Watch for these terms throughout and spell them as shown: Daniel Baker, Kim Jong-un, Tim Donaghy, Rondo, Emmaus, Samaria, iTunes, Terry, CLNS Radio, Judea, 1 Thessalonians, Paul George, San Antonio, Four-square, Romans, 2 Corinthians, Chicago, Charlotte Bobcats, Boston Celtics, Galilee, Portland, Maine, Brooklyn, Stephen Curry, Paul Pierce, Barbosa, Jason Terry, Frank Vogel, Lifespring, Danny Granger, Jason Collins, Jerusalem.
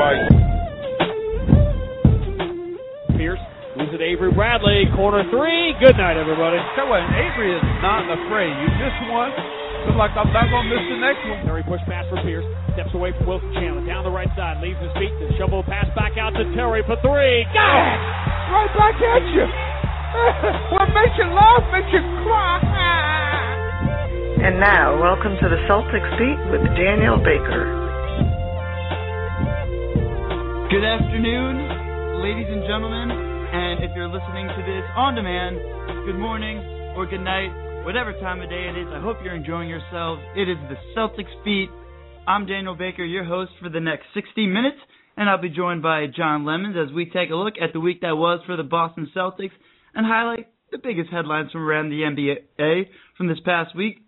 Right. Pierce loses to Avery Bradley. Corner three. Good night, everybody. Tell you what, Avery is not afraid. You missed one. Good luck. I'm not going to miss the next one. Terry push pass for Pierce. Steps away from Wilson Chandler. Down the right side. Leaves his feet. The shovel pass back out to Terry for three. Got it! Right back at you. What makes you laugh makes you cry. And now, welcome to the Celtics Beat with Daniel Baker. Good afternoon, ladies and gentlemen. And if you're listening to this on demand, good morning or good night. Whatever time of day it is, I hope you're enjoying yourselves. It is the Celtics Beat. I'm Daniel Baker, your host for the next 60 minutes, and I'll be joined by John Lemons as we take a look at the week that was for the Boston Celtics and highlight the biggest headlines from around the NBA from this past week.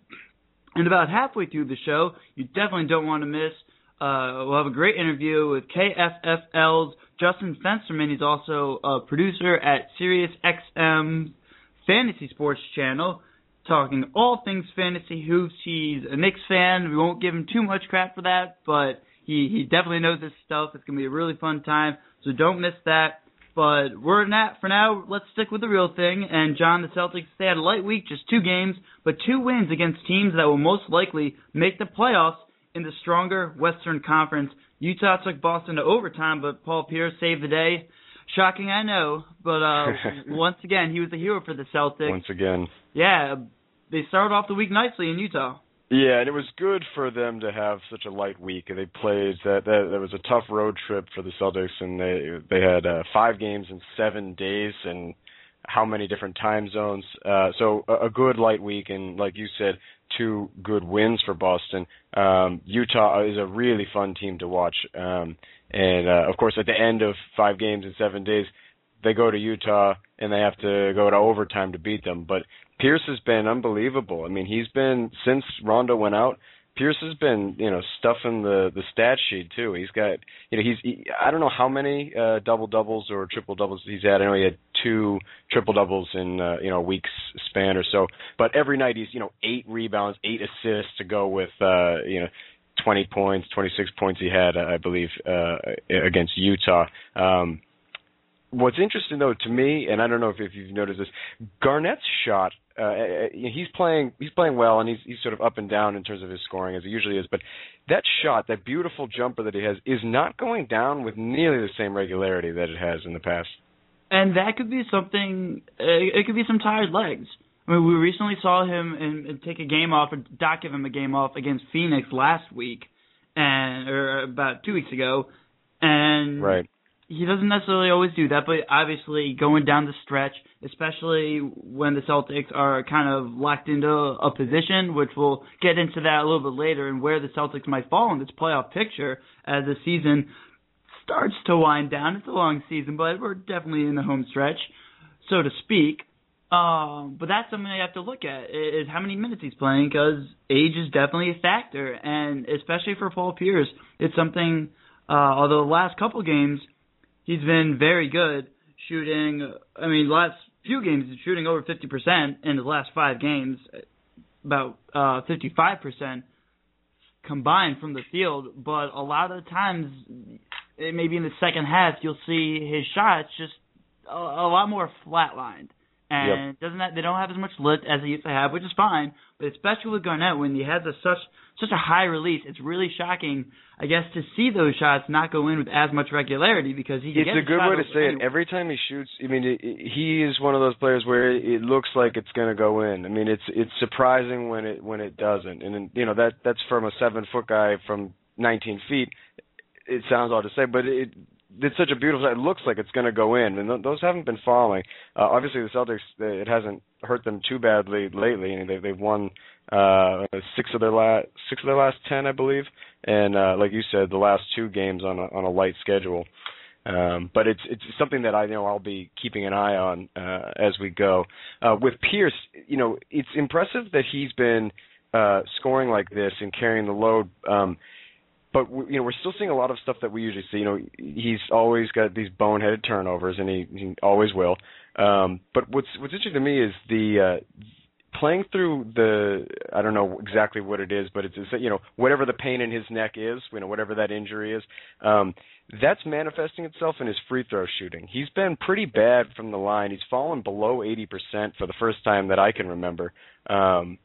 And about halfway through the show, you definitely don't want to miss. We'll have a great interview with KFFL's Justin Fensterman. He's also a producer at SiriusXM Fantasy Sports Channel, talking all things fantasy hoops. He's a Knicks fan. We won't give him too much crap for that, but he definitely knows his stuff. It's going to be a really fun time, so don't miss that. But we're not, for now, let's stick with the real thing. And, John, the Celtics, they had a light week, just 2 games, but 2 wins against teams that will most likely make the playoffs in the stronger Western Conference. Utah took Boston to overtime, but Paul Pierce saved the day. Shocking, I know, but once again, he was a hero for the Celtics. Once again. Yeah, they started off the week nicely in Utah. Yeah, and it was good for them to have such a light week. They played that was a tough road trip for the Celtics, and they had 5 games in 7 days and how many different time zones. So a good light week, and like you said, 2 good wins for Boston. Utah is a really fun team to watch. And of course, at the end of 5 games in 7 days, they go to Utah and they have to go to overtime to beat them. But Pierce has been unbelievable. I mean, he's been, since Rondo went out, Pierce has been, stuffing the stat sheet too. He's got, I don't know how many double-doubles or triple-doubles he's had. I know he had 2 triple-doubles in, a week's span or so. But every night he's, 8 rebounds, 8 assists to go with, 20 points, 26 points he had, I believe, against Utah. What's interesting, though, to me, and I don't know if you've noticed this, Garnett's shot, he's playing well, and he's sort of up and down in terms of his scoring, as he usually is, but that shot, that beautiful jumper that he has, is not going down with nearly the same regularity that it has in the past. And that could be something, it could be some tired legs. I mean, we recently saw him take a game off, or Doc give him a game off against Phoenix last week, or about 2 weeks ago, and... Right. He doesn't necessarily always do that, but obviously going down the stretch, especially when the Celtics are kind of locked into a position, which we'll get into that a little bit later, and where the Celtics might fall in this playoff picture as the season starts to wind down. It's a long season, but we're definitely in the home stretch, so to speak. But that's something I have to look at, is how many minutes he's playing, because age is definitely a factor, and especially for Paul Pierce, it's something, although the last couple games, he's been very good shooting. I mean, last few games, he's shooting over 50% in the last 5 games, about 55% combined from the field. But a lot of the times, maybe in the second half, you'll see his shots just a lot more flatlined. And they don't have as much lift as they used to have, which is fine. But especially with Garnett, when he has such a high release, it's really shocking, I guess, to see those shots not go in with as much regularity, because he can get a shot. It's a good way to say it. Every time he shoots, I mean, he is one of those players where it looks like it's going to go in. I mean, it's surprising when it doesn't. And that's from a 7-foot guy from 19 feet. It sounds odd to say, but it's such a beautiful – it looks like it's going to go in, and those haven't been falling. Obviously, the Celtics, it hasn't hurt them too badly lately. I mean, they've won six of their last 10, I believe, and like you said, the last two games on a light schedule. But it's something that I know I'll be keeping an eye on as we go. With Pierce, you know, it's impressive that he's been scoring like this and carrying the load. But you know, we're still seeing a lot of stuff that we usually see. You know, he's always got these boneheaded turnovers, and he always will. But what's interesting to me is the playing through the, I don't know exactly what it is, but it's you know, whatever the pain in his neck is, you know, whatever that injury is, that's manifesting itself in his free throw shooting. He's been pretty bad from the line. He's fallen below 80% for the first time that I can remember from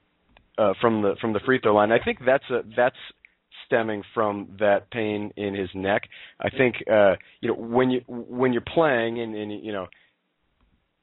the free throw line. I think that's stemming from that pain in his neck. I think you know, when you're playing and you know,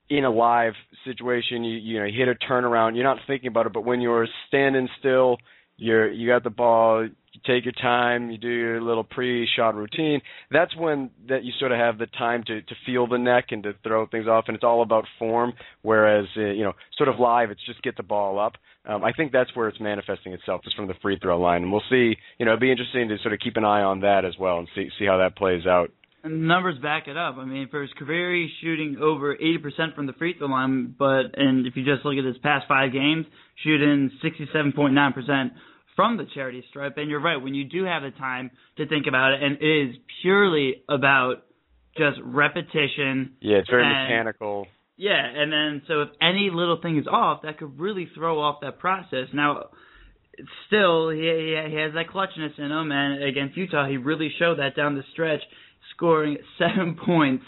in a live situation, you know you hit a turnaround, you're not thinking about it. But when you're standing still, you got the ball, you take your time, you do your little pre-shot routine. That's when that you sort of have the time to feel the neck and to throw things off, and it's all about form. Whereas you know, sort of live, it's just get the ball up. I think that's where it's manifesting itself, is from the free throw line. And we'll see, you know, it'd be interesting to sort of keep an eye on that as well and see how that plays out. And the numbers back it up. I mean, for his career, he's shooting over 80% from the free throw line, and if you just look at his past five games, shooting 67.9% from the charity stripe. And you're right, when you do have the time to think about it, and it is purely about just repetition. Yeah, it's very mechanical. Yeah, and then so if any little thing is off, that could really throw off that process. Now, still, he has that clutchness in him, and against Utah, he really showed that down the stretch, scoring 7 points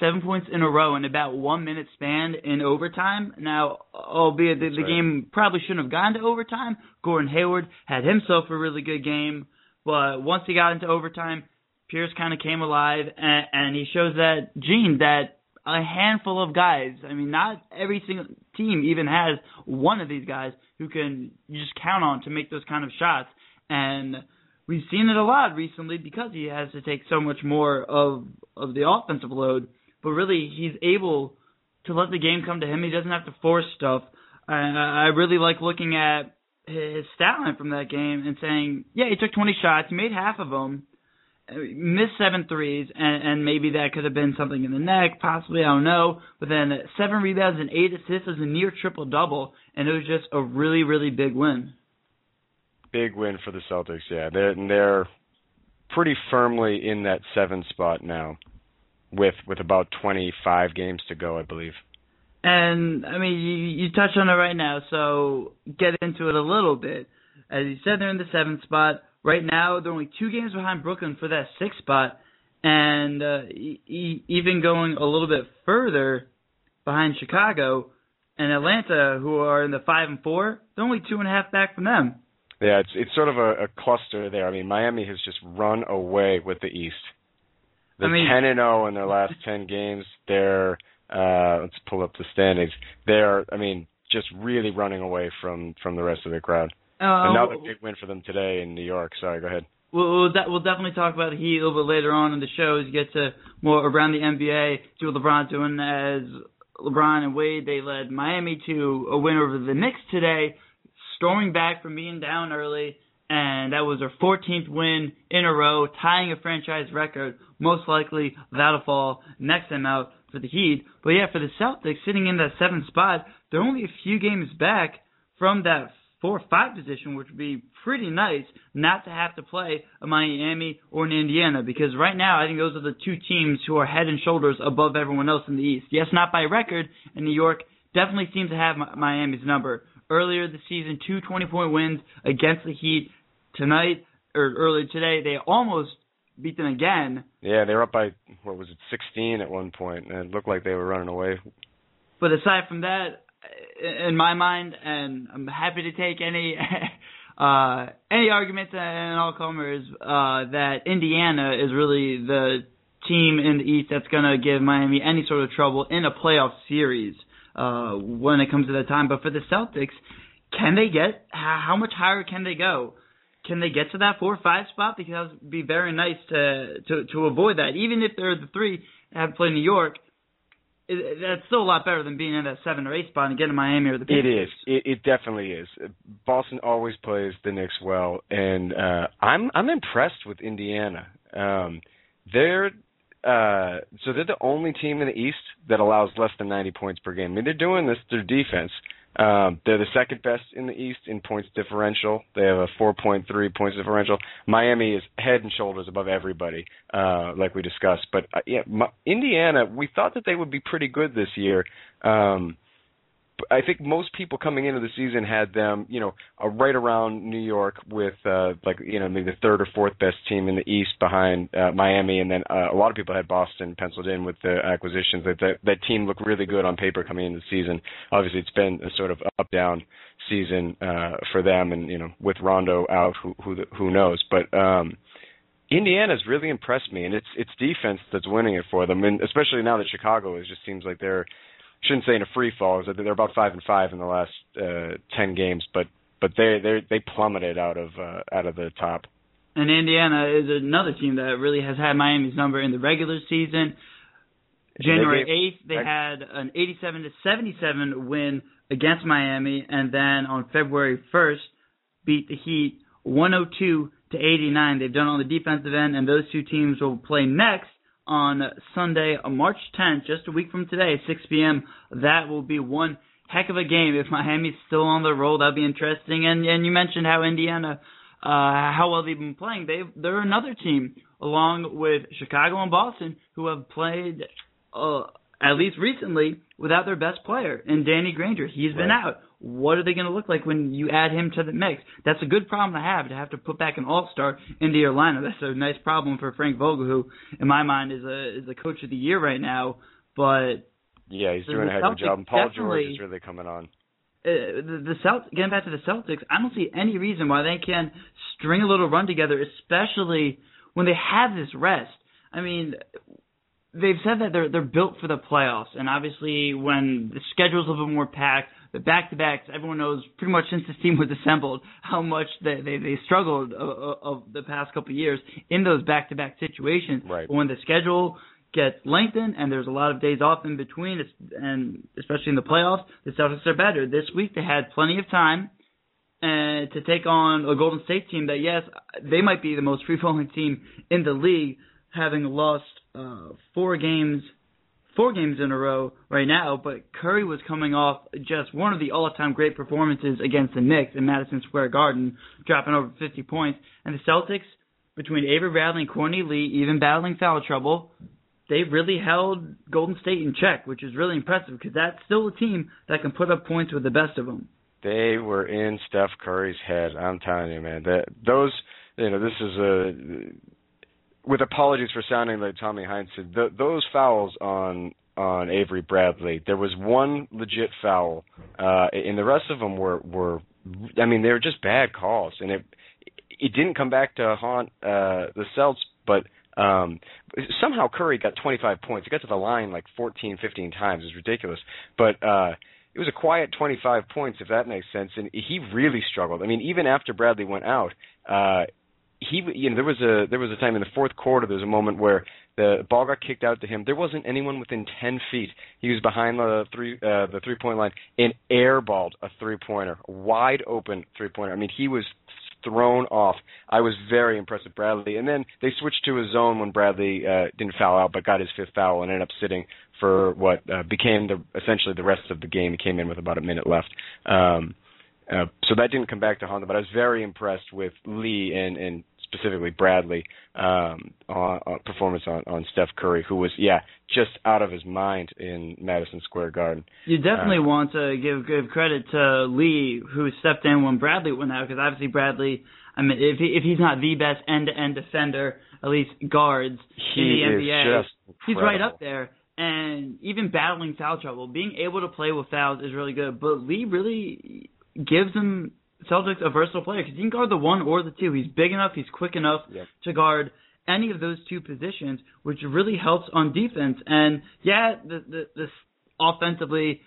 in a row in about 1 minute span in overtime. Now, albeit the game probably shouldn't have gone to overtime, Gordon Hayward had himself a really good game, but once he got into overtime, Pierce kind of came alive, and he shows that gene that a handful of guys, I mean, not every single team even has one of these guys who can you just count on to make those kind of shots. And we've seen it a lot recently because he has to take so much more of the offensive load. But really, he's able to let the game come to him. He doesn't have to force stuff. I really like looking at his stat line from that game and saying, yeah, he took 20 shots, made half of them, missed 7 threes, and maybe that could have been something in the neck, possibly, I don't know. But then 7 rebounds and 8 assists is a near triple-double, and it was just a really, really big win. Big win for the Celtics, yeah. They're pretty firmly in that 7 spot now with about 25 games to go, I believe. And, I mean, you touched on it right now, so get into it a little bit. As you said, they're in the 7th spot. Right now, they're only 2 games behind Brooklyn for that 6th spot, and even going a little bit further behind Chicago and Atlanta, who are in the 5 and 4, they're only 2.5 back from them. Yeah, it's sort of a cluster there. I mean, Miami has just run away with the East. They're 10-0 in their last 10 games. They're let's pull up the standings. They're, I mean, just really running away from the rest of the crowd. Another big win for them today in New York. Sorry, go ahead. We'll definitely talk about the Heat a little bit later on in the show as you get to more around the NBA, see what LeBron's doing, as LeBron and Wade, they led Miami to a win over the Knicks today, storming back from being down early, and that was their 14th win in a row, tying a franchise record. Most likely that'll fall next time out for the Heat. But, yeah, for the Celtics, sitting in that 7th spot, they're only a few games back from that 4 or 5 position, which would be pretty nice not to have to play a Miami or an Indiana, because right now I think those are the 2 teams who are head and shoulders above everyone else in the East. Yes, not by record, and New York definitely seems to have Miami's number. Earlier this season, 2 20-point wins against the Heat. Earlier today, they almost beat them again. Yeah, they were up by, 16 at one point, and it looked like they were running away. But aside from that, in my mind, and I'm happy to take any arguments and all comers, that Indiana is really the team in the East that's going to give Miami any sort of trouble in a playoff series when it comes to that time. But for the Celtics, how much higher can they go? Can they get to that 4 or 5 spot? Because it would be very nice to avoid that. Even if they're the 3 and have to play New York, that's still a lot better than being in that 7 or 8 spot and getting Miami or the Patriots. It is. It definitely is. Boston always plays the Knicks well, and I'm impressed with Indiana. They're the only team in the East that allows less than 90 points per game. I mean, they're doing this through defense. They're the second best in the East in points differential. They have a 4.3 points differential. Miami is head and shoulders above everybody, like we discussed. But Indiana, we thought that they would be pretty good this year. I think most people coming into the season had them, right around New York with, maybe the 3rd or 4th best team in the East behind Miami. And then a lot of people had Boston penciled in with the acquisitions. That team looked really good on paper coming into the season. Obviously, it's been a sort of up-down season for them. And, with Rondo out, who knows? But Indiana's really impressed me. And it's defense that's winning it for them. And especially now that Chicago, it just seems like they're – shouldn't say in a free fall. They're about 5-5 in the last 10 games, but they plummeted out of the top. And Indiana is another team that really has had Miami's number in the regular season. January 8th, they had an 87-77 win against Miami, and then on February 1st, beat the Heat 102-89. They've done on the defensive end, and those two teams will play next on Sunday, March 10th, just a week from today, 6 p.m., that will be one heck of a game. If Miami's still on the roll, that'll be interesting. And you mentioned how Indiana, how well they've been playing. They're another team, along with Chicago and Boston, who have played, at least recently, without their best player. And Danny Granger, he's been out. What are they going to look like when you add him to the mix? That's a good problem to have to put back an all-star into your lineup. That's a nice problem for Frank Vogel, who, in my mind, is the coach of the year right now. But yeah, he's doing a heck of a job. And Paul George is really coming on. Getting back to the Celtics, I don't see any reason why they can string a little run together, especially when they have this rest. I mean, they've said that they're built for the playoffs, and obviously when the schedule's a little more packed, the back-to-backs, everyone knows pretty much since this team was assembled how much they struggled of the past couple of years in those back-to-back situations. Right. But when the schedule gets lengthened and there's a lot of days off in between, and especially in the playoffs, the Celtics are better. This week they had plenty of time to take on a Golden State team that, yes, they might be the most free-falling team in the league, having lost 4 games in a row right now, but Curry was coming off just one of the all-time great performances against the Knicks in Madison Square Garden, dropping over 50 points. And the Celtics, between Avery Bradley and Courtney Lee, even battling foul trouble, they really held Golden State in check, which is really impressive because that's still a team that can put up points with the best of them. They were in Steph Curry's head. I'm telling you, man. With apologies for sounding like Tommy Heinsohn, those fouls on Avery Bradley, there was one legit foul, and the rest of them they were just bad calls, and it didn't come back to haunt the Celts, but somehow Curry got 25 points. He got to the line like 14, 15 times. It was ridiculous, but it was a quiet 25 points, if that makes sense, and he really struggled. I mean, even after Bradley went out, there was a time in the fourth quarter. There was a moment where the ball got kicked out to him. There wasn't anyone within 10 feet. He was behind the 3-point line and airballed a 3-pointer, wide open 3-pointer. I mean, he was thrown off. I was very impressed with Bradley. And then they switched to a zone when Bradley didn't foul out, but got his 5th foul and ended up sitting for what became essentially the rest of the game. He came in with about a minute left. So that didn't come back to haunt them, but I was very impressed with Lee and specifically Bradley on performance on Steph Curry, who was just out of his mind in Madison Square Garden. You definitely want to give credit to Lee, who stepped in when Bradley went out, because obviously Bradley, I mean, if he's not the best end-to-end defender, at least guards in the NBA, he's right up there. And even battling foul trouble, being able to play with fouls is really good. But Lee really gives them Celtics a versatile player because he can guard the 1 or the 2. He's big enough, he's quick enough to guard any of those two positions, which really helps on defense. And, offensively,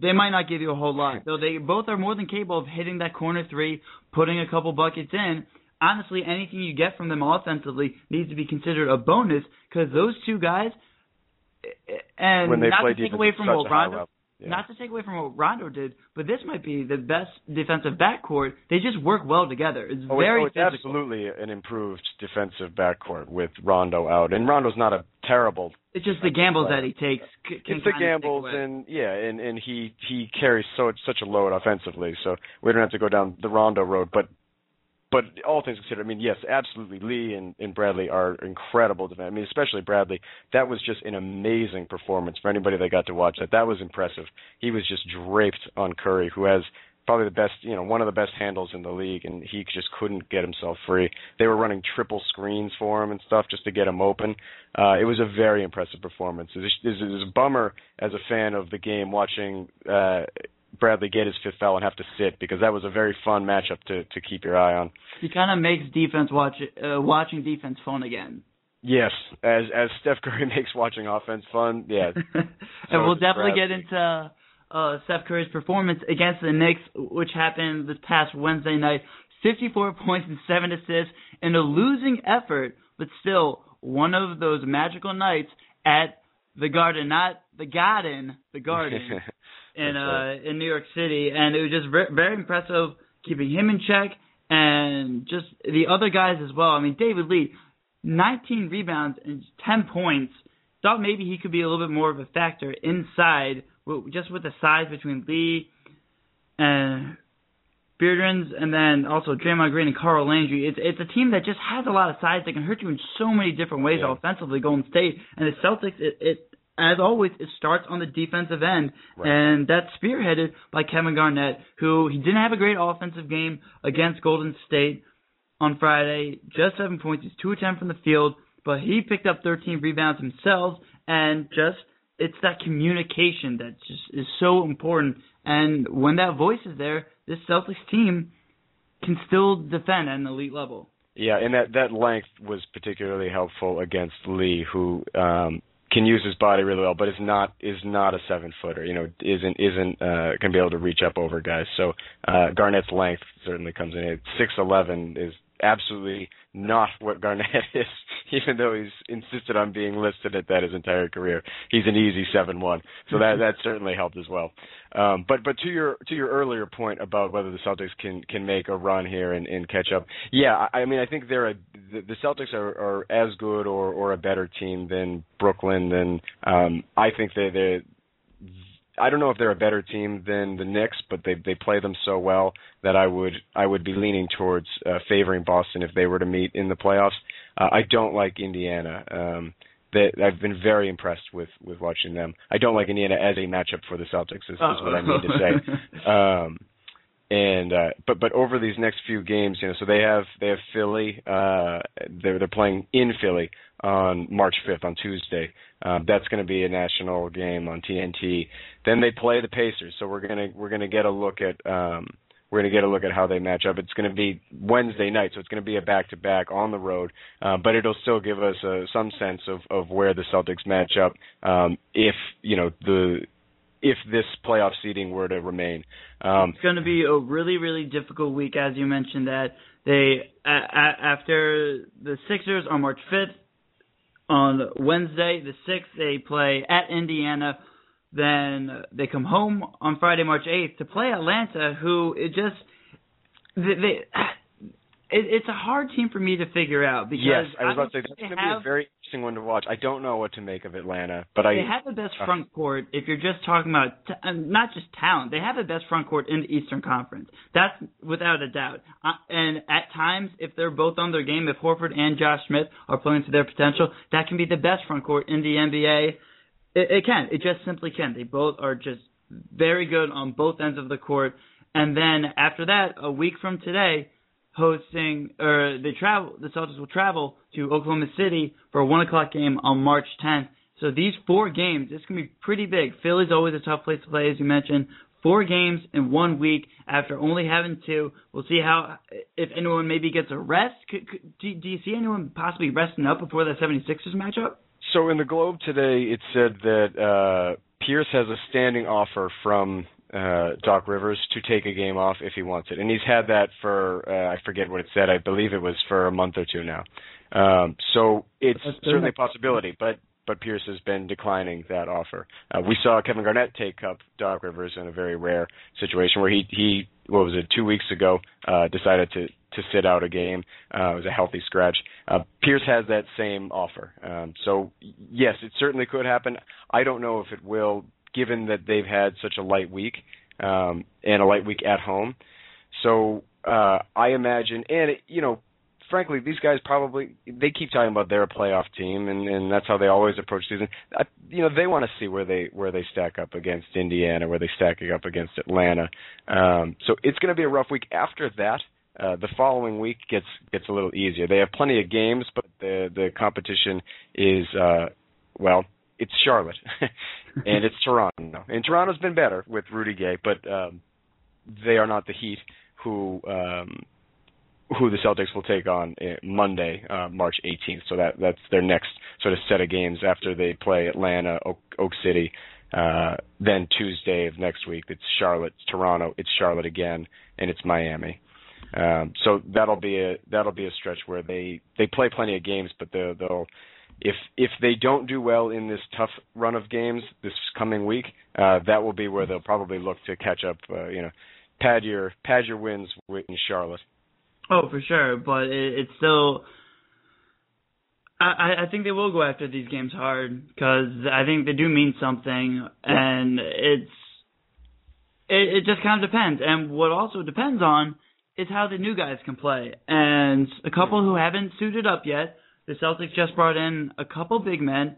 They might not give you a whole lot. So they both are more than capable of hitting that corner three, putting a couple buckets in. Honestly, anything you get from them offensively needs to be considered a bonus because those two guys, and when they not to take away from what Rondo, not to take away from what Rondo did, but this might be the best defensive backcourt. They just work well together. It's very physical. It's absolutely an improved defensive backcourt with Rondo out, and Rondo's not a terrible. It's just the gambles that he takes. It's the gambles, and he carries such a load offensively, so we don't have to go down the Rondo road, but. But all things considered, I mean, yes, absolutely, Lee and Bradley are incredible. I mean, especially Bradley. That was just an amazing performance for anybody that got to watch that. That was impressive. He was just draped on Curry, who has probably the best, one of the best handles in the league, and he just couldn't get himself free. They were running triple screens for him and stuff just to get him open. It was a very impressive performance. It was a bummer as a fan of the game watching Bradley get his fifth foul and have to sit, because that was a very fun matchup to keep your eye on. He kind of makes watching defense fun again. Yes, as Steph Curry makes watching offense fun, yeah. And we'll definitely get into Steph Curry's performance against the Knicks, which happened this past Wednesday night. 54 points and 7 assists in a losing effort, but still one of those magical nights at the Garden, not the Garden, the Garden. In New York City, and it was just very impressive keeping him in check and just the other guys as well. I mean, David Lee, 19 rebounds and 10 points. Thought maybe he could be a little bit more of a factor inside, just with the size between Lee and Beardrins, and then also Draymond Green and Carl Landry. It's a team that just has a lot of size that can hurt you in so many different ways offensively, Golden State. And the Celtics, as always, it starts on the defensive end, and that's spearheaded by Kevin Garnett, who he didn't have a great offensive game against Golden State on Friday. Just 7 points. He's 2 of 10 from the field, but he picked up 13 rebounds himself, and just it's that communication that just is so important. And when that voice is there, this Celtics team can still defend at an elite level. Yeah, and that length was particularly helpful against Lee, who can use his body really well, but is not a 7-footer. Isn't gonna be able to reach up over guys. So Garnett's length certainly comes in. 6'11" is absolutely not what Garnett is, even though he's insisted on being listed at that his entire career. He's an easy 7'1", so that certainly helped as well. But to your earlier point about whether the Celtics can make a run here and catch up, I think the Celtics are as good or a better team than Brooklyn. I think I don't know if they're a better team than the Knicks, but they play them so well that I would be leaning towards favoring Boston if they were to meet in the playoffs. I don't like Indiana. I've been very impressed with watching them. I don't like Indiana as a matchup for the Celtics, is what I mean to say. But over these next few games, so they have Philly. They're playing in Philly on March 5th, on Tuesday. That's going to be a national game on TNT. Then they play the Pacers, so we're gonna get a look at how they match up. It's going to be Wednesday night, so it's going to be a back-to-back on the road, but it'll still give us some sense of where the Celtics match up if this playoff seeding were to remain. It's going to be a really, really difficult week, as you mentioned, that they after the Sixers on March 5th, on Wednesday the 6th, they play at Indiana. Then they come home on Friday, March 8th, to play Atlanta, who it's a hard team for me to figure out. Because yes, I was about to say, that's going to be a very interesting one to watch. I don't know what to make of Atlanta. They have the best front court, if you're just talking about not just talent. They have the best front court in the Eastern Conference. That's without a doubt. And at times, if they're both on their game, if Horford and Josh Smith are playing to their potential, that can be the best front court in the NBA. It can. It just simply can. They both are just very good on both ends of the court. And then after that, a week from today, the Celtics will travel to Oklahoma City for a 1 o'clock game on March 10th. So these 4 games, it's going to be pretty big. Philly's always a tough place to play, as you mentioned. 4 games in 1 week after only having 2. We'll see if anyone maybe gets a rest. Do you see anyone possibly resting up before that 76ers matchup? So in the Globe today, it said that Pierce has a standing offer from Doc Rivers to take a game off if he wants it. And he's had that for, I forget what it said, I believe it was for a month or two now. So it's certainly a possibility, but Pierce has been declining that offer. We saw Kevin Garnett take up Doc Rivers in a very rare situation where he what was it, 2 weeks ago, decided to sit out a game. It was a healthy scratch. Pierce has that same offer. So, yes, it certainly could happen. I don't know if it will, given that they've had such a light week and a light week at home. So I imagine – and, you know, frankly, these guys probably – they keep talking about they're a playoff team, and that's how they always approach season. You know, they want to see where they stack up against Indiana, where they stack up against Atlanta. So it's going to be a rough week. After that, the following week gets a little easier. They have plenty of games, but the competition is, well, it's Charlotte and it's Toronto. And Toronto's been better with Rudy Gay, but they are not the Heat who the Celtics will take on Monday, March 18th. So that's their next sort of set of games after they play Atlanta, Oak City. Then Tuesday of next week, it's Charlotte, it's Toronto, it's Charlotte again, and it's Miami. So that'll be a stretch where they play plenty of games, but they'll if they don't do well in this tough run of games this coming week, that will be where they'll probably look to catch up. You know, pad your wins in Charlotte. Oh, for sure, but it's still. I think they will go after these games hard because I think they do mean something, and it just kind of depends. And what also depends on is how the new guys can play. And a couple who haven't suited up yet, the Celtics just brought in a couple big men.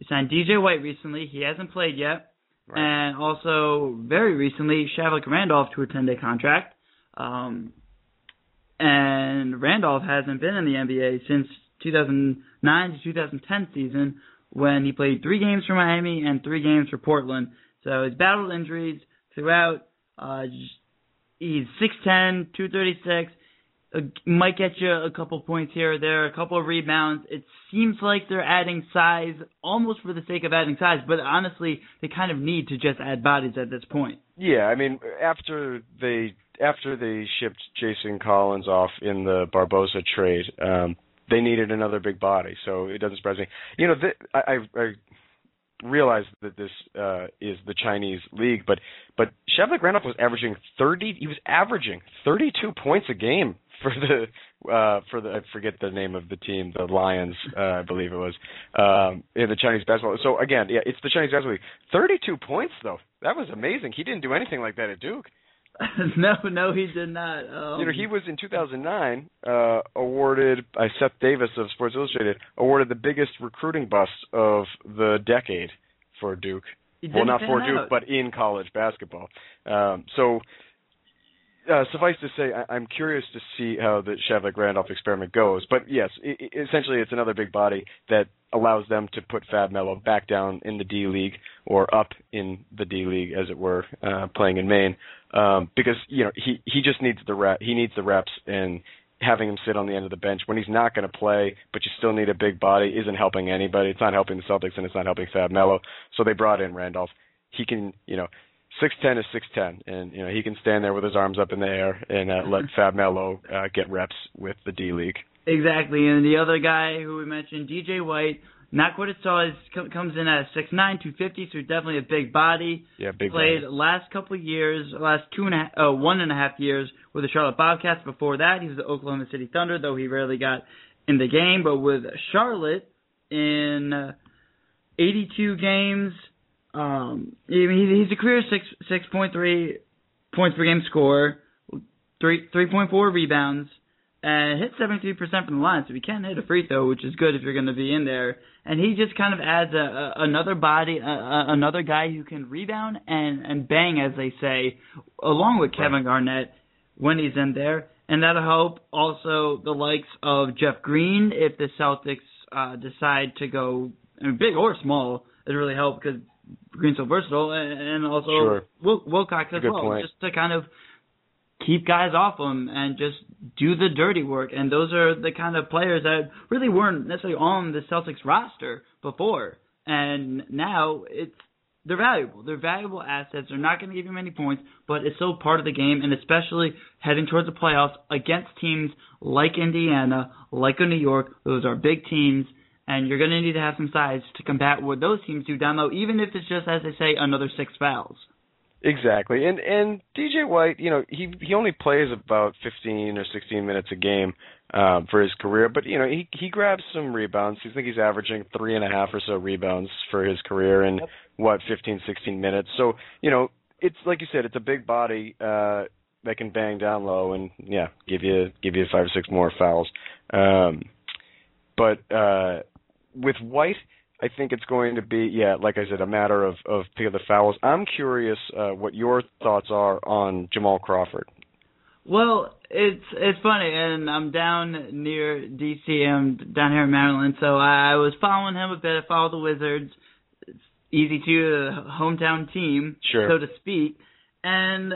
They signed DJ White recently. He hasn't played yet. Right. And also, very recently, Shavlik Randolph to a 10-day contract. And Randolph hasn't been in the NBA since 2009 to 2010 season when he played 3 games for Miami and 3 games for Portland. So he's battled injuries throughout. He's 6'10", 236, might get you a couple points here or there, a couple of rebounds. It seems like they're adding size almost for the sake of adding size, but honestly, they kind of need to just add bodies at this point. Yeah, I mean, after they shipped Jason Collins off in the Barbosa trade, they needed another big body, so it doesn't surprise me. You know, I realize that this is the Chinese league, but Shavlik Randolph was averaging 32 points a game for the I forget the name of the team, the Lions, I believe it was, in the Chinese basketball. So again, yeah, it's the Chinese basketball league. 32 points though, that was amazing. He didn't do anything like that at Duke. No, he did not. You know, he was in 2009 awarded by Seth Davis of Sports Illustrated, awarded the biggest recruiting bust of the decade for Duke. Well, not for Duke, but in college basketball. So suffice to say, I'm curious to see how the Shavlik Randolph experiment goes. But yes, essentially it's another big body that allows them to put Fab Melo back down in the D League or up in the D League, as it were, playing in Maine. Because you know he just needs the reps, and having him sit on the end of the bench when he's not going to play, but you still need a big body isn't helping anybody. It's not helping the Celtics, and it's not helping Fab Melo. So they brought in Randolph. He can, you know. 6'10" is 6'10", and you know he can stand there with his arms up in the air and let Fab Melo get reps with the D League. Exactly, and the other guy who we mentioned, DJ White, not quite as tall, comes in at 6'9", 250, so definitely a big body. Yeah, big body. Played last couple of years, last 1.5 years with the Charlotte Bobcats. Before that, he was the Oklahoma City Thunder, though he rarely got in the game. But with Charlotte in 82 games. He's a career 6.3 points per game scorer, 3.4 rebounds, and hits 73% from the line, so he can hit a free throw, which is good if you're going to be in there. And he just kind of adds another body, another guy who can rebound and bang, as they say, along with Kevin Garnett when he's in there. And that'll help also the likes of Jeff Green if the Celtics decide to go big or small. It'll really help because Green's so versatile, and also Wilcox as well, point. Just to kind of keep guys off him and just do the dirty work. And those are the kind of players that really weren't necessarily on the Celtics roster before. And now it's they're valuable. They're valuable assets. They're not going to give you many points, but it's still part of the game, and especially heading towards the playoffs against teams like Indiana, like New York. Those are big teams, and you're going to need to have some size to combat what those teams do down low, even if it's just, as they say, another six fouls. Exactly. And DJ White, you know, he only plays about 15 or 16 minutes a game for his career, but, you know, he grabs some rebounds. I think he's averaging 3.5 or so rebounds for his career in, 15, 16 minutes. So, you know, it's like you said, it's a big body that can bang down low and, yeah, give you 5 or 6 more fouls. But with White, I think it's going to be, like I said, a matter of pick of the fouls. I'm curious what your thoughts are on Jamal Crawford. Well, it's funny, and I'm down near D.C., I'm down here in Maryland, so I was following him a bit. I followed the Wizards, it's easy to hometown team, so to speak, and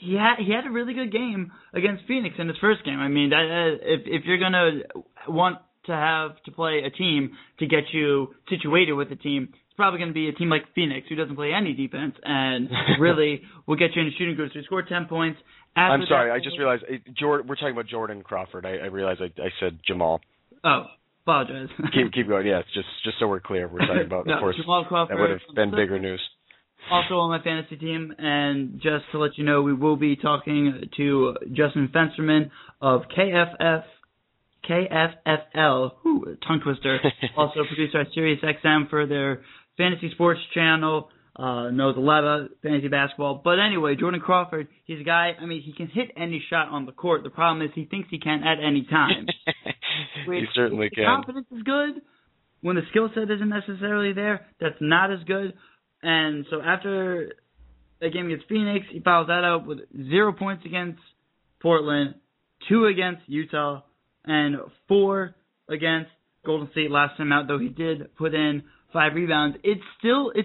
he had a really good game against Phoenix in his first game. I mean, if you're going to want to have to play a team to get you situated with a team, it's probably going to be a team like Phoenix, who doesn't play any defense and really will get you into shooting groups. We scored 10 points. I'm sorry, I just realized we're talking about Jordan Crawford. I realized I said Jamal. Oh, apologize. keep going. Yeah, just so we're clear, we're talking about of course Jamal Crawford. That would have been bigger news. Also on my fantasy team, and just to let you know, we will be talking to Justin Fensterman of KFFL, tongue twister, also produced by SiriusXM for their Fantasy Sports Channel, knows a lot about fantasy basketball. But anyway, Jordan Crawford, he's a guy, I mean, he can hit any shot on the court. The problem is he thinks he can at any time. He certainly can. Confidence is good. When the skill set isn't necessarily there, that's not as good. And so after a game against Phoenix, he fouls that out with 0 points against Portland, 2 against Utah, and 4 against Golden State last time out, though he did put in 5 rebounds. It's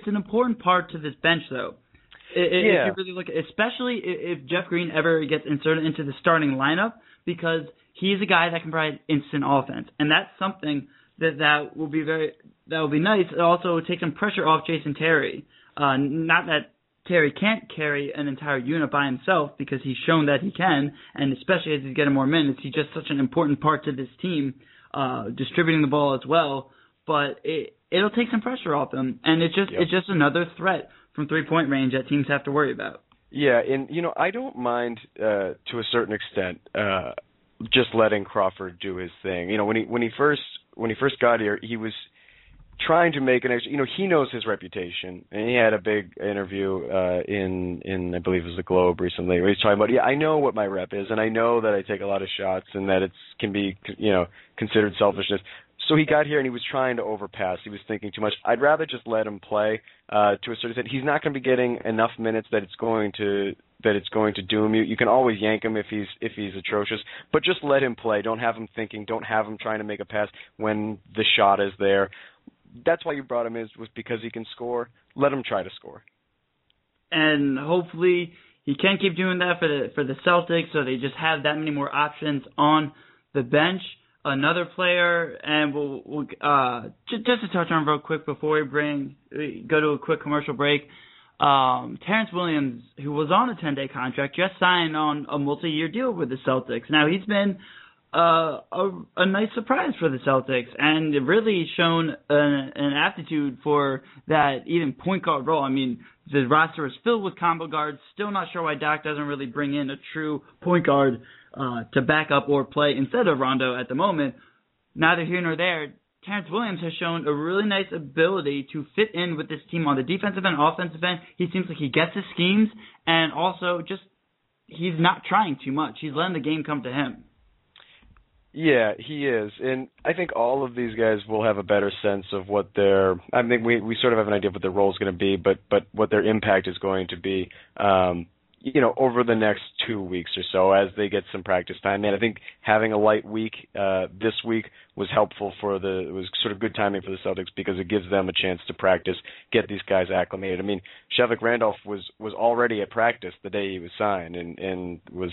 an important part to this bench, though. If you really look, especially if Jeff Green ever gets inserted into the starting lineup, because he's a guy that can provide instant offense, and that's something that will be nice. It also takes some pressure off Jason Terry. Not that Terry can't carry an entire unit by himself, because he's shown that he can, and especially as he's getting more minutes, he's just such an important part to this team, distributing the ball as well. But it'll take some pressure off him, and it's just another threat from three-point range that teams have to worry about. Yeah, and you know, I don't mind to a certain extent just letting Crawford do his thing. You know, when he first got here, he was trying to make an extra, you know, he knows his reputation, and he had a big interview in I believe it was the Globe recently, where he's talking about, I know what my rep is, and I know that I take a lot of shots, and that it can be, you know, considered selfishness. So he got here and he was trying to overpass. He was thinking too much. I'd rather just let him play to a certain extent. He's not going to be getting enough minutes that it's going to doom you. You can always yank him if he's atrocious, but just let him play. Don't have him thinking. Don't have him trying to make a pass when the shot is there. That's why you brought him was because he can score. Let him try to score. And hopefully he can keep doing that for the Celtics, so they just have that many more options on the bench. Another player, and we'll just to touch on real quick before we go to a quick commercial break, Terrence Williams, who was on a 10-day contract, just signed on a multi-year deal with the Celtics. Now, he's been a nice surprise for the Celtics, and really shown an aptitude for that even point guard role. I mean, the roster is filled with combo guards. Still not sure why Doc doesn't really bring in a true point guard to back up or play instead of Rondo at the moment. Neither here nor there. Terrence Williams has shown a really nice ability to fit in with this team on the defensive and offensive end. He seems like he gets his schemes, and also just he's not trying too much. He's letting the game come to him. Yeah, he is. And I think all of these guys will have a better sense of what their – I mean, we sort of have an idea of what their role is going to be, but what their impact is going to be, you know, over the next 2 weeks or so as they get some practice time. And I think having a light week this week was helpful it was sort of good timing for the Celtics, because it gives them a chance to practice, get these guys acclimated. I mean, Shavlik Randolph was already at practice the day he was signed, and was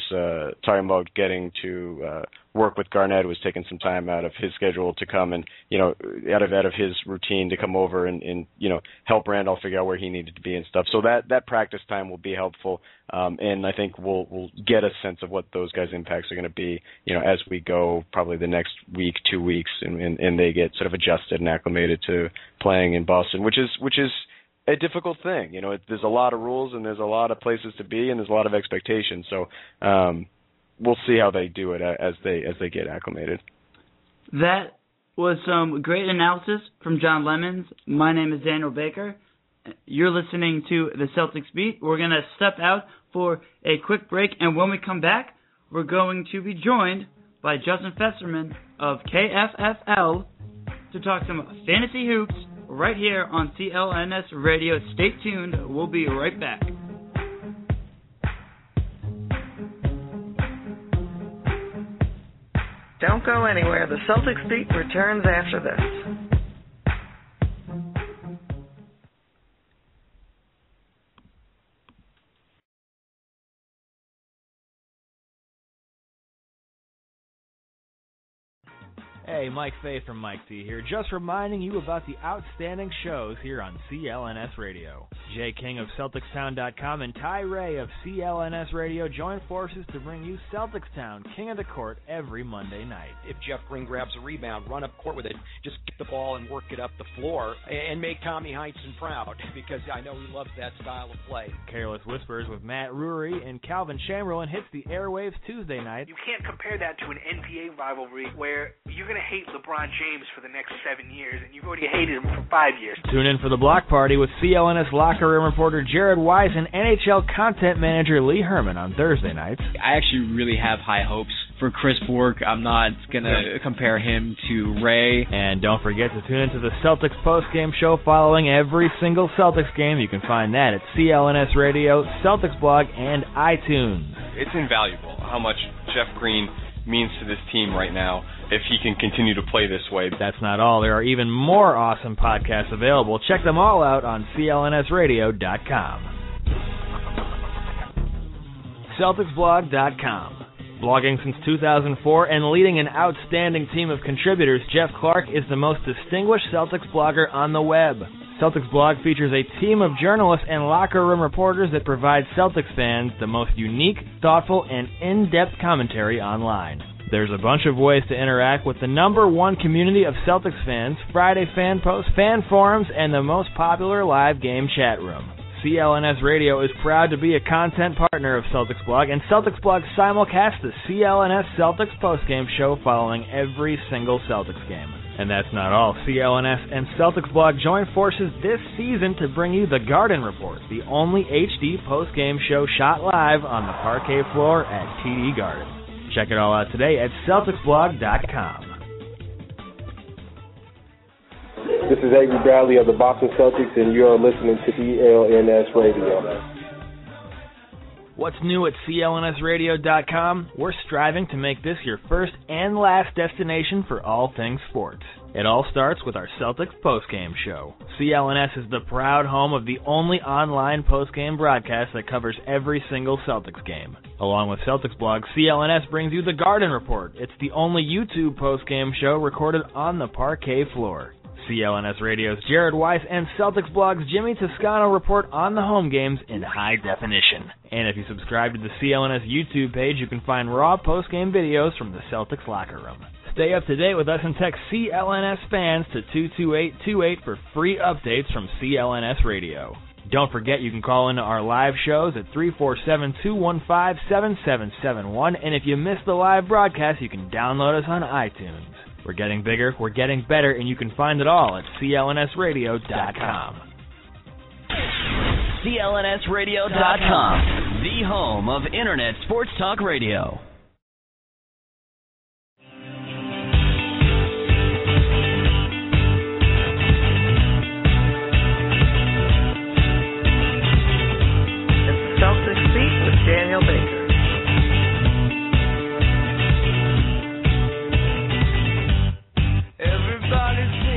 talking about getting to work with Garnett, was taking some time out of his schedule to come and, you know, out of his routine to come over and you know, help Randolph figure out where he needed to be and stuff. So that practice time will be helpful, and I think we'll get a sense of what those guys' impacts are going to be, you know, as we go probably the next week, 2 weeks, and they get sort of adjusted and acclimated to playing in Boston, which is a difficult thing. You know, there's a lot of rules and there's a lot of places to be and there's a lot of expectations. So we'll see how they do it as they get acclimated. That was some great analysis from John Lemons. My name is Daniel Baker. You're listening to the Celtics Beat. We're going to step out for a quick break, and when we come back, we're going to be joined by Justin Fensterman of KFFL to talk some fantasy hoops right here on CLNS Radio. Stay tuned. We'll be right back. Don't go anywhere. The Celtics Beat returns after this. Hey, Mike Fay from Mike T here, just reminding you about the outstanding shows here on CLNS Radio. Jay King of CelticsTown.com and Ty Ray of CLNS Radio join forces to bring you Celtics Town, King of the Court, every Monday night. If Jeff Green grabs a rebound, run up court with it, just get the ball and work it up the floor, and make Tommy Heinsohn proud, because I know he loves that style of play. Careless Whispers with Matt Ruery and Calvin Chamberlain hits the airwaves Tuesday night. You can't compare that to an NBA rivalry where you're going to hate LeBron James for the next 7 years, and you've already hated him for 5 years. Tune in for The Block Party with CLNS locker room reporter Jared Weiss and NHL content manager Lee Herman on Thursday nights. I actually really have high hopes for Chris Bork. I'm not going to compare him to Ray. And don't forget to tune into the Celtics postgame show following every single Celtics game. You can find that at CLNS Radio, Celtics Blog, and iTunes. It's invaluable how much Jeff Green means to this team right now if he can continue to play this way. That's not all. There are even more awesome podcasts available. Check them all out on clnsradio.com. Celticsblog.com. Blogging since 2004 and leading an outstanding team of contributors, Jeff Clark is the most distinguished Celtics blogger on the web. Celtics Blog features a team of journalists and locker room reporters that provide Celtics fans the most unique, thoughtful, and in-depth commentary online. There's a bunch of ways to interact with the number one community of Celtics fans, Friday fan posts, fan forums, and the most popular live game chat room. CLNS Radio is proud to be a content partner of Celtics Blog, and Celtics Blog simulcasts the CLNS Celtics postgame show following every single Celtics game. And that's not all. CLNS and Celtics Blog join forces this season to bring you The Garden Report, the only HD postgame show shot live on the parquet floor at TD Garden. Check it all out today at CelticsBlog.com. This is Avery Bradley of the Boston Celtics, and you're listening to CLNS Radio. What's new at CLNSradio.com? We're striving to make this your first and last destination for all things sports. It all starts with our Celtics postgame show. CLNS is the proud home of the only online postgame broadcast that covers every single Celtics game. Along with Celtics Blog, CLNS brings you The Garden Report. It's the only YouTube postgame show recorded on the parquet floor. CLNS Radio's Jared Weiss and Celtics Blog's Jimmy Toscano report on the home games in high definition. And if you subscribe to the CLNS YouTube page, you can find raw post-game videos from the Celtics locker room. Stay up to date with us and text CLNS fans to 22828 for free updates from CLNS Radio. Don't forget you can call into our live shows at 347-215-7771, and if you miss the live broadcast, you can download us on iTunes. We're getting bigger, we're getting better, and you can find it all at clnsradio.com. clnsradio.com, the home of Internet Sports Talk Radio. It's the Celtics Beat with Daniel Baker.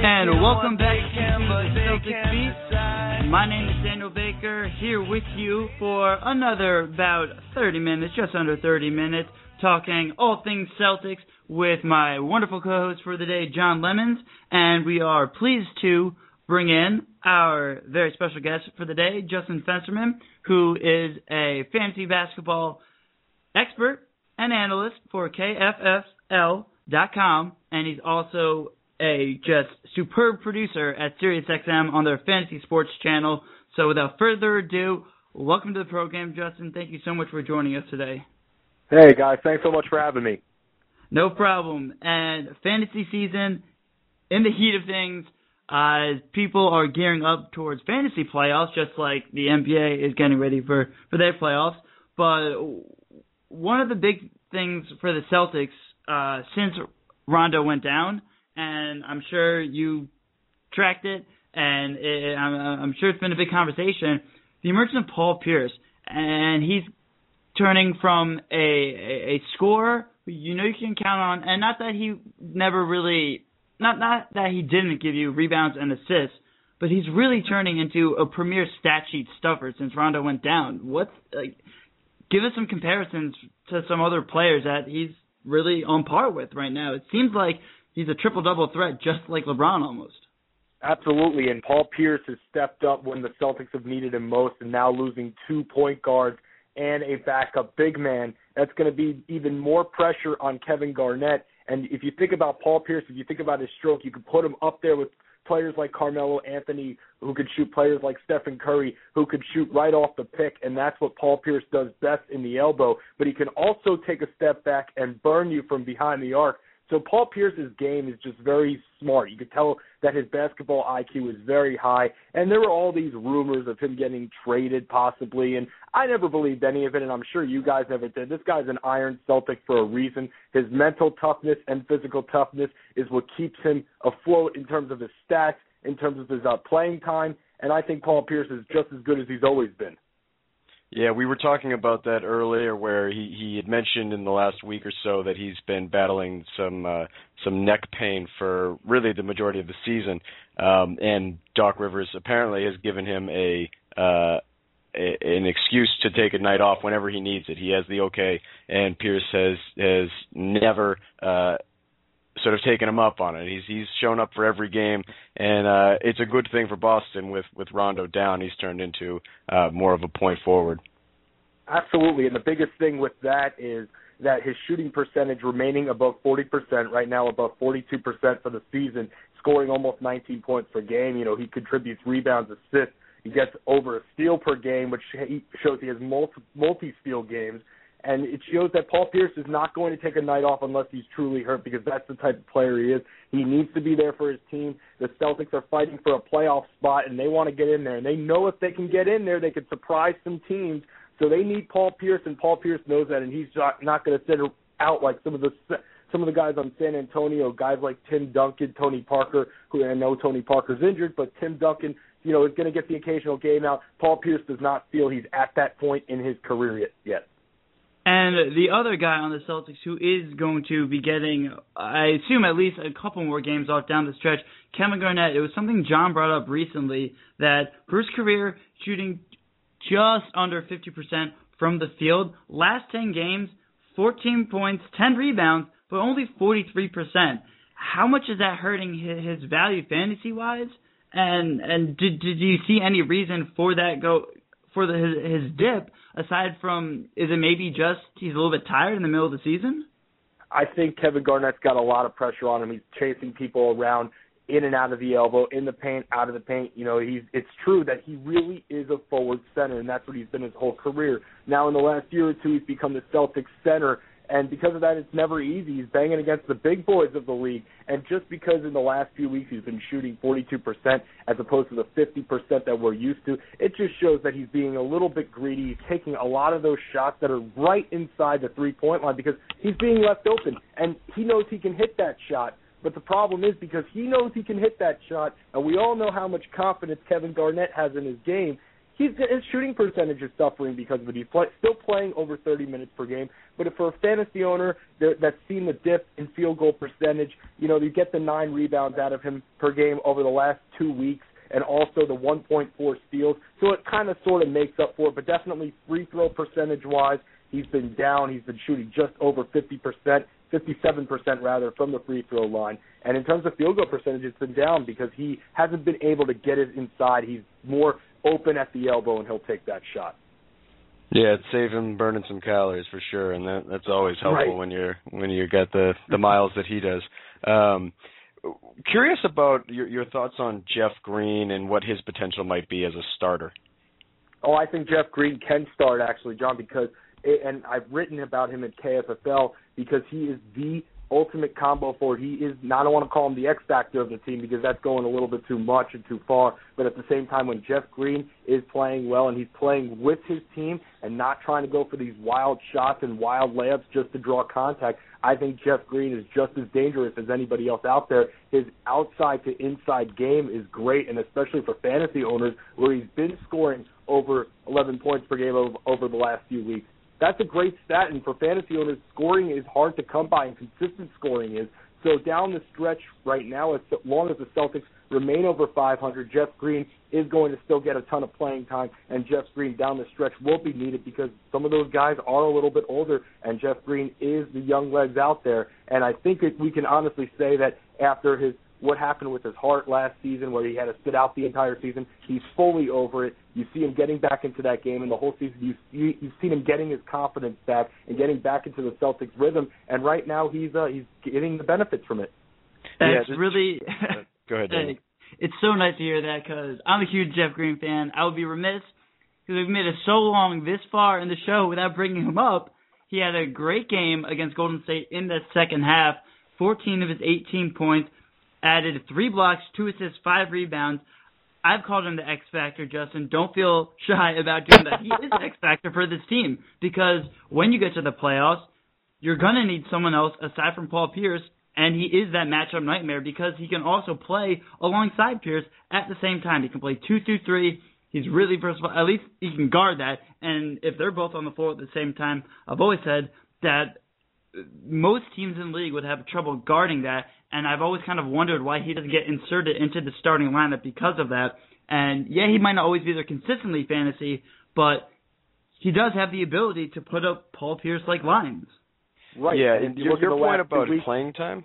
And welcome back to the Celtics Beat. My name is Daniel Baker, here with you for another about 30 minutes, just under 30 minutes, talking all things Celtics. with my wonderful co-host for the day, John Lemons, and we are pleased to bring in our very special guest for the day, Justin Fensterman, who is a fantasy basketball expert and analyst for KFFL.com, and he's also a just superb producer at SiriusXM on their Fantasy Sports Channel. So without further ado, welcome to the program, Justin. Thank you so much for joining us today. Hey, guys. Thanks so much for having me. No problem. And fantasy season, in the heat of things, people are gearing up towards fantasy playoffs, just like the NBA is getting ready for their playoffs. But one of the big things for the Celtics since Rondo went down, and I'm sure you tracked it, and I'm sure it's been a big conversation, the emergence of Paul Pierce. And he's turning from a scorer who you know you can count on, and not that he never really – Not that he didn't give you rebounds and assists, but he's really turning into a premier stat sheet stuffer since Rondo went down. Give us some comparisons to some other players that he's really on par with right now. It seems like he's a triple-double threat, just like LeBron almost. Absolutely, and Paul Pierce has stepped up when the Celtics have needed him most, and now losing 2 point guards and a backup big man, that's going to be even more pressure on Kevin Garnett. And if you think about Paul Pierce, if you think about his stroke, you could put him up there with players like Carmelo Anthony, who could shoot, players like Stephen Curry, who could shoot right off the pick, and that's what Paul Pierce does best, in the elbow. But he can also take a step back and burn you from behind the arc. So Paul Pierce's game is just very smart. You could tell that his basketball IQ is very high, and there were all these rumors of him getting traded possibly, and I never believed any of it, and I'm sure you guys never did. This guy's an iron Celtic for a reason. His mental toughness and physical toughness is what keeps him afloat in terms of his stats, in terms of his playing time, and I think Paul Pierce is just as good as he's always been. Yeah, we were talking about that earlier, where he had mentioned in the last week or so that he's been battling some neck pain for really the majority of the season, and Doc Rivers apparently has given him an excuse to take a night off whenever he needs it. He has the okay, and Pierce has never sort of taken him up on it. He's shown up for every game, and it's a good thing for Boston. With Rondo down, he's turned into more of a point forward. Absolutely, and the biggest thing with that is that his shooting percentage remaining above 40%, right now above 42% for the season, scoring almost 19 points per game. You know, he contributes rebounds, assists. He gets over a steal per game, which shows he has multi-steal games. And it shows that Paul Pierce is not going to take a night off unless he's truly hurt, because that's the type of player he is. He needs to be there for his team. The Celtics are fighting for a playoff spot, and they want to get in there. And they know if they can get in there, they can surprise some teams. So they need Paul Pierce, and Paul Pierce knows that, and he's not going to sit out like some of the guys on San Antonio, guys like Tim Duncan, Tony Parker, who I know Tony Parker's injured, but Tim Duncan, you know, is going to get the occasional game out. Paul Pierce does not feel he's at that point in his career yet. And the other guy on the Celtics who is going to be getting, I assume, at least a couple more games off down the stretch, Kevin Garnett. It was something John brought up recently, that for his career, shooting just under 50% from the field. Last 10 games, 14 points, 10 rebounds, but only 43%. How much is that hurting his value fantasy-wise? And did you see any reason for that his dip, aside from, is it maybe just he's a little bit tired in the middle of the season? I think Kevin Garnett's got a lot of pressure on him. He's chasing people around, in and out of the elbow, in the paint, out of the paint. You know, it's true that he really is a forward center, and that's what he's been his whole career. Now, in the last year or two, he's become the Celtics center, and because of that, it's never easy. He's banging against the big boys of the league. And just because in the last few weeks he's been shooting 42% as opposed to the 50% that we're used to, it just shows that he's being a little bit greedy. He's taking a lot of those shots that are right inside the three-point line because he's being left open. And he knows he can hit that shot. But the problem is, because he knows he can hit that shot, and we all know how much confidence Kevin Garnett has in his game, his shooting percentage is suffering because of it. He's still playing over 30 minutes per game, but if for a fantasy owner that's seen the dip in field goal percentage, you know, you get the 9 rebounds out of him per game over the last 2 weeks, and also the 1.4 steals, so it kind of sort of makes up for it, but definitely free throw percentage-wise, he's been down. He's been shooting just over 50%. 57% rather, from the free throw line. And in terms of field goal percentage, it's been down because he hasn't been able to get it inside. He's more open at the elbow, and he'll take that shot. Yeah, it's saving burning some calories for sure, and that's always helpful right. when you get the miles that he does. Curious about your thoughts on Jeff Green and what his potential might be as a starter. Oh, I think Jeff Green can start, actually, John, and I've written about him at KFFL because he is the ultimate combo forward. He is, I don't want to call him the X factor of the team because that's going a little bit too much and too far, but at the same time, when Jeff Green is playing well and he's playing with his team and not trying to go for these wild shots and wild layups just to draw contact, I think Jeff Green is just as dangerous as anybody else out there. His outside to inside game is great, and especially for fantasy owners where he's been scoring over 11 points per game over the last few weeks. That's a great stat, and for fantasy owners, scoring is hard to come by, and consistent scoring is. So down the stretch right now, as long as the Celtics remain over 500, Jeff Green is going to still get a ton of playing time, and Jeff Green down the stretch will be needed because some of those guys are a little bit older, and Jeff Green is the young legs out there. And I think we can honestly say that after what happened with his heart last season where he had to sit out the entire season, he's fully over it. You see him getting back into that game, and the whole season you've seen him getting his confidence back and getting back into the Celtics rhythm, and right now he's getting the benefits from it. That's really – Go ahead, Danny. It's so nice to hear that because I'm a huge Jeff Green fan. I would be remiss because we've made it so long this far in the show without bringing him up. He had a great game against Golden State in the second half, 14 of his 18 points. Added 3 blocks, 2 assists, 5 rebounds. I've called him the X Factor, Justin. Don't feel shy about doing that. He is the X Factor for this team because when you get to the playoffs, you're going to need someone else aside from Paul Pierce, and he is that matchup nightmare because he can also play alongside Pierce at the same time. He can play 2-3. He's really versatile. At least he can guard that, and if they're both on the floor at the same time, I've always said that most teams in the league would have trouble guarding that, and I've always kind of wondered why he doesn't get inserted into the starting lineup because of that. And, yeah, he might not always be there consistently fantasy, but he does have the ability to put up Paul Pierce-like lines. Right. Yeah, and your point about playing time?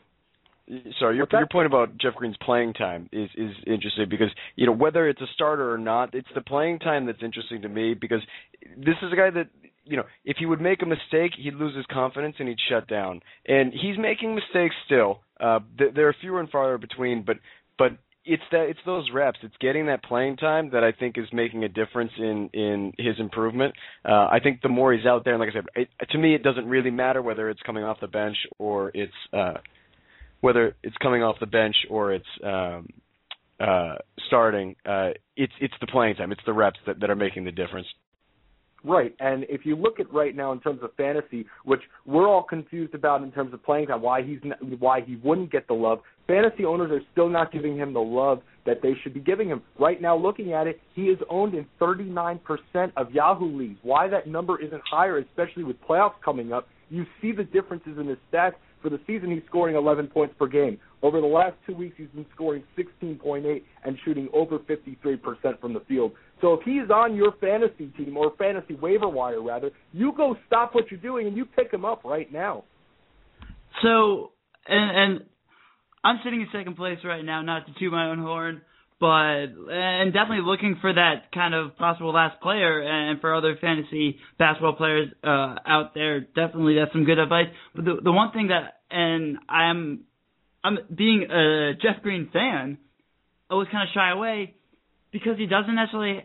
Sorry, your point about Jeff Green's playing time is interesting because, you know, whether it's a starter or not, it's the playing time that's interesting to me because this is a guy that, you know, if he would make a mistake, he'd lose his confidence and he'd shut down. And he's making mistakes still. There are fewer and farther between, but it's those reps. It's getting that playing time that I think is making a difference in his improvement. I think the more he's out there, and like I said, to me it doesn't really matter whether it's coming off the bench or it's starting. It's the playing time. It's the reps that are making the difference. Right, and if you look at right now in terms of fantasy, which we're all confused about in terms of playing time, why he wouldn't get the love, fantasy owners are still not giving him the love that they should be giving him. Right now, looking at it, he is owned in 39% of Yahoo leagues. Why that number isn't higher, especially with playoffs coming up, you see the differences in his stats. For the season, he's scoring 11 points per game. Over the last 2 weeks, he's been scoring 16.8 and shooting over 53% from the field. So if he's on your fantasy team, or fantasy waiver wire, rather, you go stop what you're doing and you pick him up right now. So, and I'm sitting in second place right now, not to toot my own horn, but definitely looking for that kind of possible last player, and for other fantasy basketball players out there, definitely that's some good advice. But the one thing that, and I'm being a Jeff Green fan, I was kind of shy away because he doesn't necessarily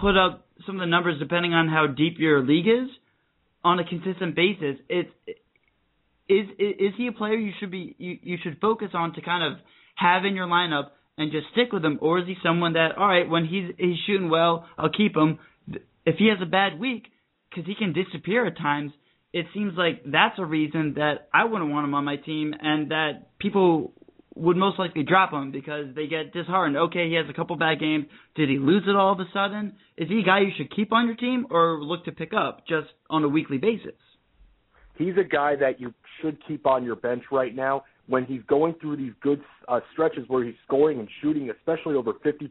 put up some of the numbers depending on how deep your league is on a consistent basis. Is he a player you should focus on to kind of have in your lineup and just stick with him, or is he someone that, all right, when he's shooting well, I'll keep him. If he has a bad week, because he can disappear at times, it seems like that's a reason that I wouldn't want him on my team, and that people would most likely drop him because they get disheartened. Okay, he has a couple bad games. Did he lose it all of a sudden? Is he a guy you should keep on your team or look to pick up just on a weekly basis? He's a guy that you should keep on your bench right now. when he's going through these good stretches where he's scoring and shooting, especially over 50%,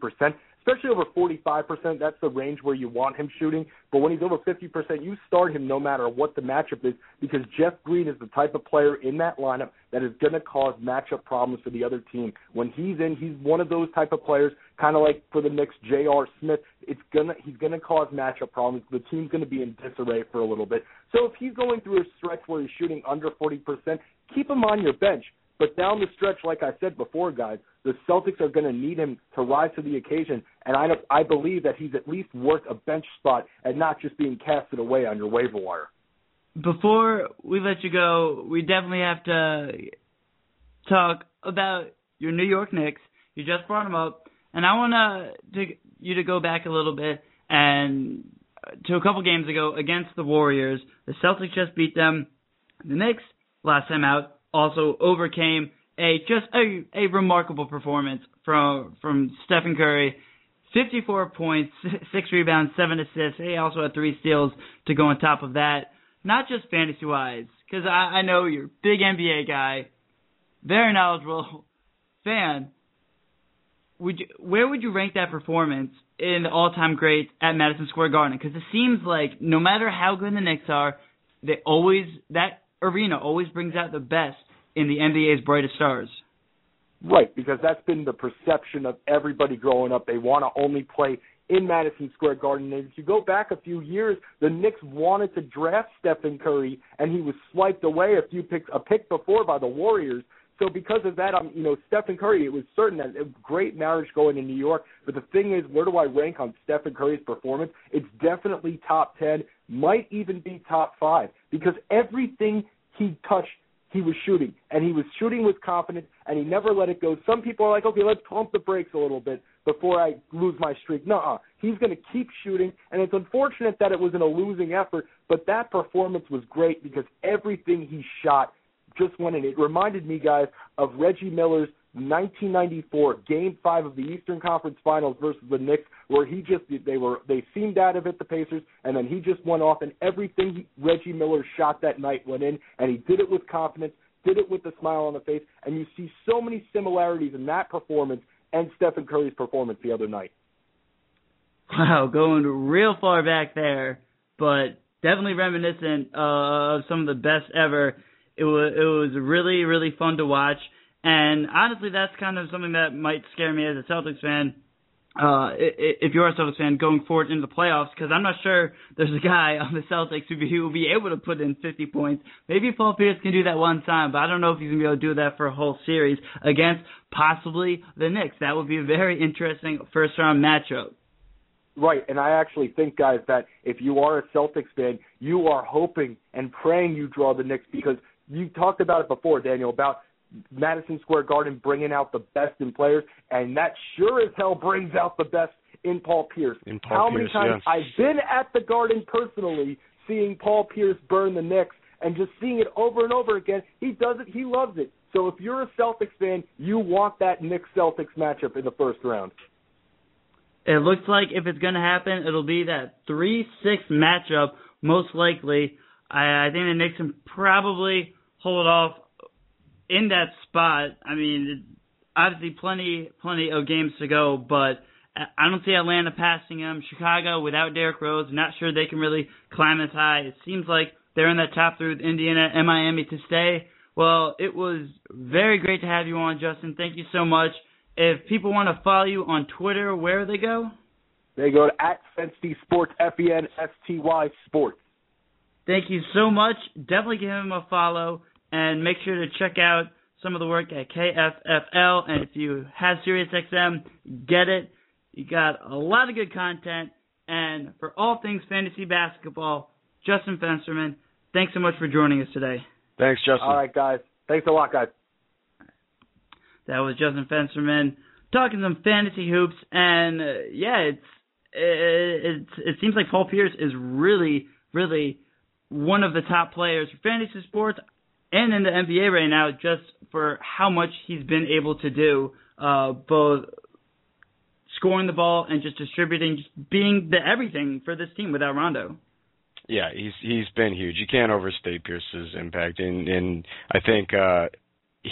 especially over 45%, that's the range where you want him shooting. But when he's over 50%, you start him no matter what the matchup is, because Jeff Green is the type of player in that lineup that is going to cause matchup problems for the other team. When he's in, he's one of those type of players, kind of like for the Knicks, J.R. Smith. He's going to cause matchup problems. The team's going to be in disarray for a little bit. So if he's going through a stretch where he's shooting under 40%, keep him on your bench. But down the stretch, like I said before, guys, the Celtics are going to need him to rise to the occasion, and I believe that he's at least worth a bench spot and not just being casted away on your waiver wire. Before we let you go, we definitely have to talk about your New York Knicks. You just brought them up, and I want you to go back a little bit and to a couple games ago against the Warriors. The Celtics just beat them. The Knicks, last time out, also overcame a remarkable performance from Stephen Curry, 54 points, 6 rebounds, 7 assists. He also had 3 steals to go on top of that. Not just fantasy-wise, because I know you're a big NBA guy, very knowledgeable fan. Where would you rank that performance in the all-time greats at Madison Square Garden? Because it seems like no matter how good the Knicks are, that arena always brings out the best in the NBA's brightest stars. Right, because that's been the perception of everybody growing up. They want to only play in Madison Square Garden. And if you go back a few years, the Knicks wanted to draft Stephen Curry, and he was swiped away a pick before by the Warriors. So because of that, Stephen Curry, it was certain that it was great marriage going in New York. But the thing is, where do I rank on Stephen Curry's performance? It's definitely top 10, might even be top 5, because everything he touched, he was shooting. And he was shooting with confidence, and he never let it go. Some people are like, okay, let's pump the brakes a little bit before I lose my streak. Nuh-uh. He's going to keep shooting, and it's unfortunate that it was in a losing effort, but that performance was great because everything he shot just went in. It reminded me, guys, of Reggie Miller's 1994 Game 5 of the Eastern Conference Finals versus the Knicks, where they seemed out of it, the Pacers, and then he just went off, and everything Reggie Miller shot that night went in, and he did it with confidence, did it with a smile on the face, and you see so many similarities in that performance and Stephen Curry's performance the other night. Wow, going real far back there, but definitely reminiscent of some of the best ever. It was really, really fun to watch. And honestly, that's kind of something that might scare me as a Celtics fan, if you're a Celtics fan, going forward into the playoffs, because I'm not sure there's a guy on the Celtics who will be able to put in 50 points. Maybe Paul Pierce can do that one time, but I don't know if he's going to be able to do that for a whole series against possibly the Knicks. That would be a very interesting first-round matchup. Right, and I actually think, guys, that if you are a Celtics fan, you are hoping and praying you draw the Knicks, because you talked about it before, Daniel, about Madison Square Garden bringing out the best in players, and that sure as hell brings out the best in Paul Pierce. How many times yeah. I've been at the Garden personally seeing Paul Pierce burn the Knicks, and just seeing it over and over again, he does it, he loves it. So if you're a Celtics fan, you want that Knicks-Celtics matchup in the first round. It looks like if it's going to happen, it'll be that 3-6 matchup, most likely. I think the Knicks can probably hold off in that spot. I mean, obviously plenty of games to go, but I don't see Atlanta passing them. Chicago, without Derrick Rose, not sure they can really climb as high. It seems like they're in that top 3 with Indiana and Miami to stay. Well, it was very great to have you on, Justin. Thank you so much. If people want to follow you on Twitter, where do they go? They go to @FenstySports, FENSTY Sports. Thank you so much. Definitely give him a follow, and make sure to check out some of the work at KFFL. And if you have SiriusXM, get it. You got a lot of good content. And for all things fantasy basketball, Justin Fensterman, thanks so much for joining us today. Thanks, Justin. All right, guys. Thanks a lot, guys. That was Justin Fensterman talking some fantasy hoops. And, it seems like Paul Pierce is really, really one of the top players for fantasy sports and in the NBA right now, just for how much he's been able to do, both scoring the ball and just distributing, just being the everything for this team without Rondo. Yeah, he's been huge. You can't overstate Pierce's impact, and I think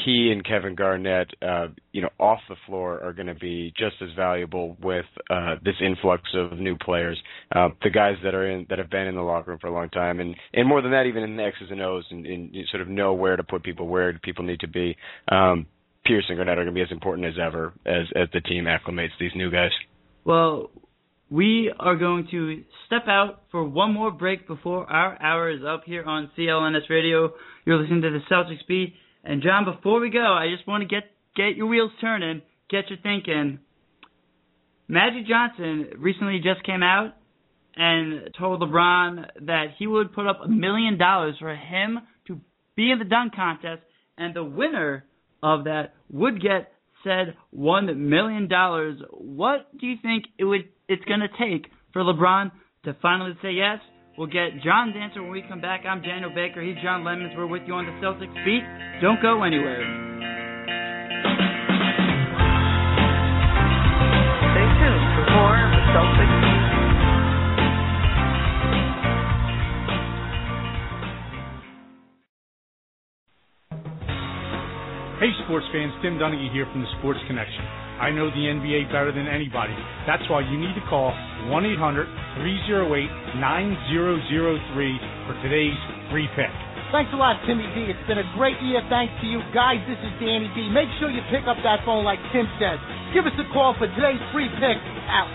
he and Kevin Garnett, off the floor are going to be just as valuable with this influx of new players, the guys that have been in the locker room for a long time, and more than that, even in the X's and O's, and you sort of know where to put people, where people need to be. Pierce and Garnett are going to be as important as ever as the team acclimates these new guys. Well, we are going to step out for one more break before our hour is up here on CLNS Radio. You're listening to the Celtics Beat. And, John, before we go, I just want to get your wheels turning, get you thinking. Magic Johnson recently just came out and told LeBron that he would put up $1 million for him to be in the dunk contest, and the winner of that would get said $1 million. What do you think it's going to take for LeBron to finally say yes? We'll get John's answer when we come back. I'm Daniel Baker. He's John Lemons. We're with you on the Celtics Beat. Don't go anywhere. Stay tuned for more of the Celtics Beat. Hey, sports fans. Tim Donaghy here from the Sports Connection. I know the NBA better than anybody. That's why you need to call 1-800-308-9003 for today's free pick. Thanks a lot, Timmy D. It's been a great year. Thanks to you. Guys, this is Danny D. Make sure you pick up that phone like Tim says. Give us a call for today's free pick at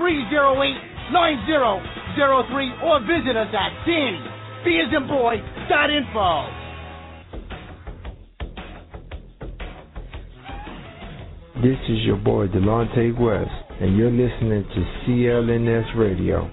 1-800-308-9003 or visit us at DannyB.info. This is your boy, Delonte West, and you're listening to CLNS Radio.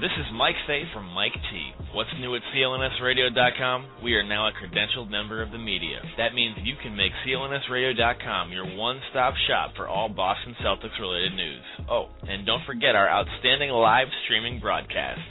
This is Mike Fay from Mike T. What's new at CLNSradio.com? We are now a credentialed member of the media. That means you can make CLNSradio.com your one-stop shop for all Boston Celtics-related news. Oh, and don't forget our outstanding live streaming broadcasts.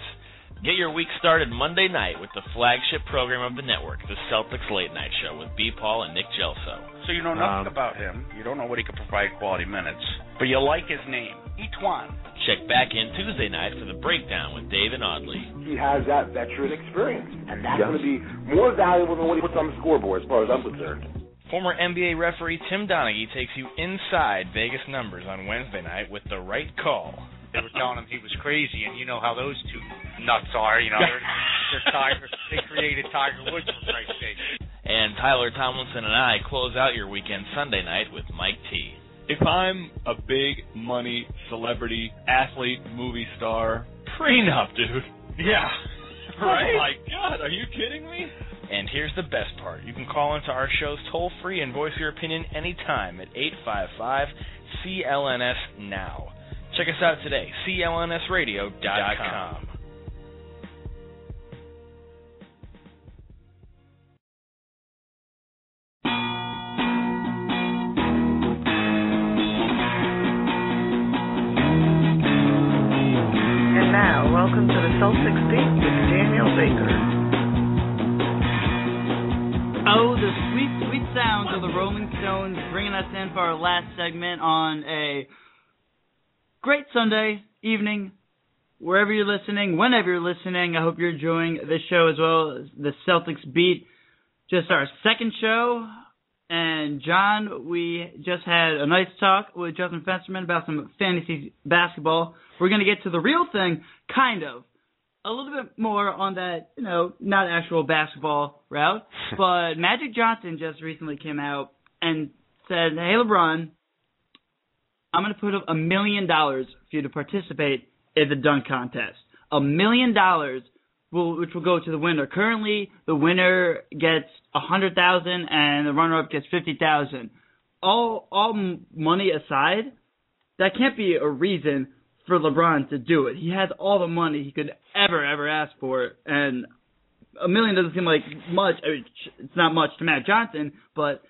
Get your week started Monday night with the flagship program of the network, the Celtics Late Night Show with B. Paul and Nick Gelso. So you know nothing about him. You don't know what he can provide quality minutes. But you like his name, Etwan. Check back in Tuesday night for the breakdown with Dave and Audley. He has that veteran experience, and that's going to be more valuable than what he puts on the scoreboard, as far as I'm concerned. Former NBA referee Tim Donaghy takes you inside Vegas numbers on Wednesday night with the right call. They were telling him he was crazy, and you know how those two nuts are. You know, they created Tiger Woods, for Christ's sake. And Tyler Tomlinson and I close out your weekend Sunday night with Mike T. If I'm a big money celebrity, athlete, movie star, prenup, dude. Yeah. Right? Oh, my God. Are you kidding me? And here's the best part. You can call into our shows toll-free and voice your opinion anytime at 855-CLNS-NOW. Check us out today, CLNSradio.com. And now, welcome to the Celtics Beat with Daniel Baker. Oh, the sweet, sweet sounds of the Rolling Stones bringing us in for our last segment on a great Sunday evening, wherever you're listening, whenever you're listening. I hope you're enjoying this show as well as the Celtics Beat. Just our second show. And, John, we just had a nice talk with Justin Fensterman about some fantasy basketball. We're going to get to the real thing, kind of. A little bit more on that, not actual basketball route. But Magic Johnson just recently came out and said, hey, LeBron, I'm going to put up $1 million for you to participate in the dunk contest. $1 million, which will go to the winner. Currently, the winner gets $100,000 and the runner-up gets $50,000. All money aside, that can't be a reason for LeBron to do it. He has all the money he could ever ask for, and $1 million doesn't seem like much. I mean, it's not much to Matt Johnson, but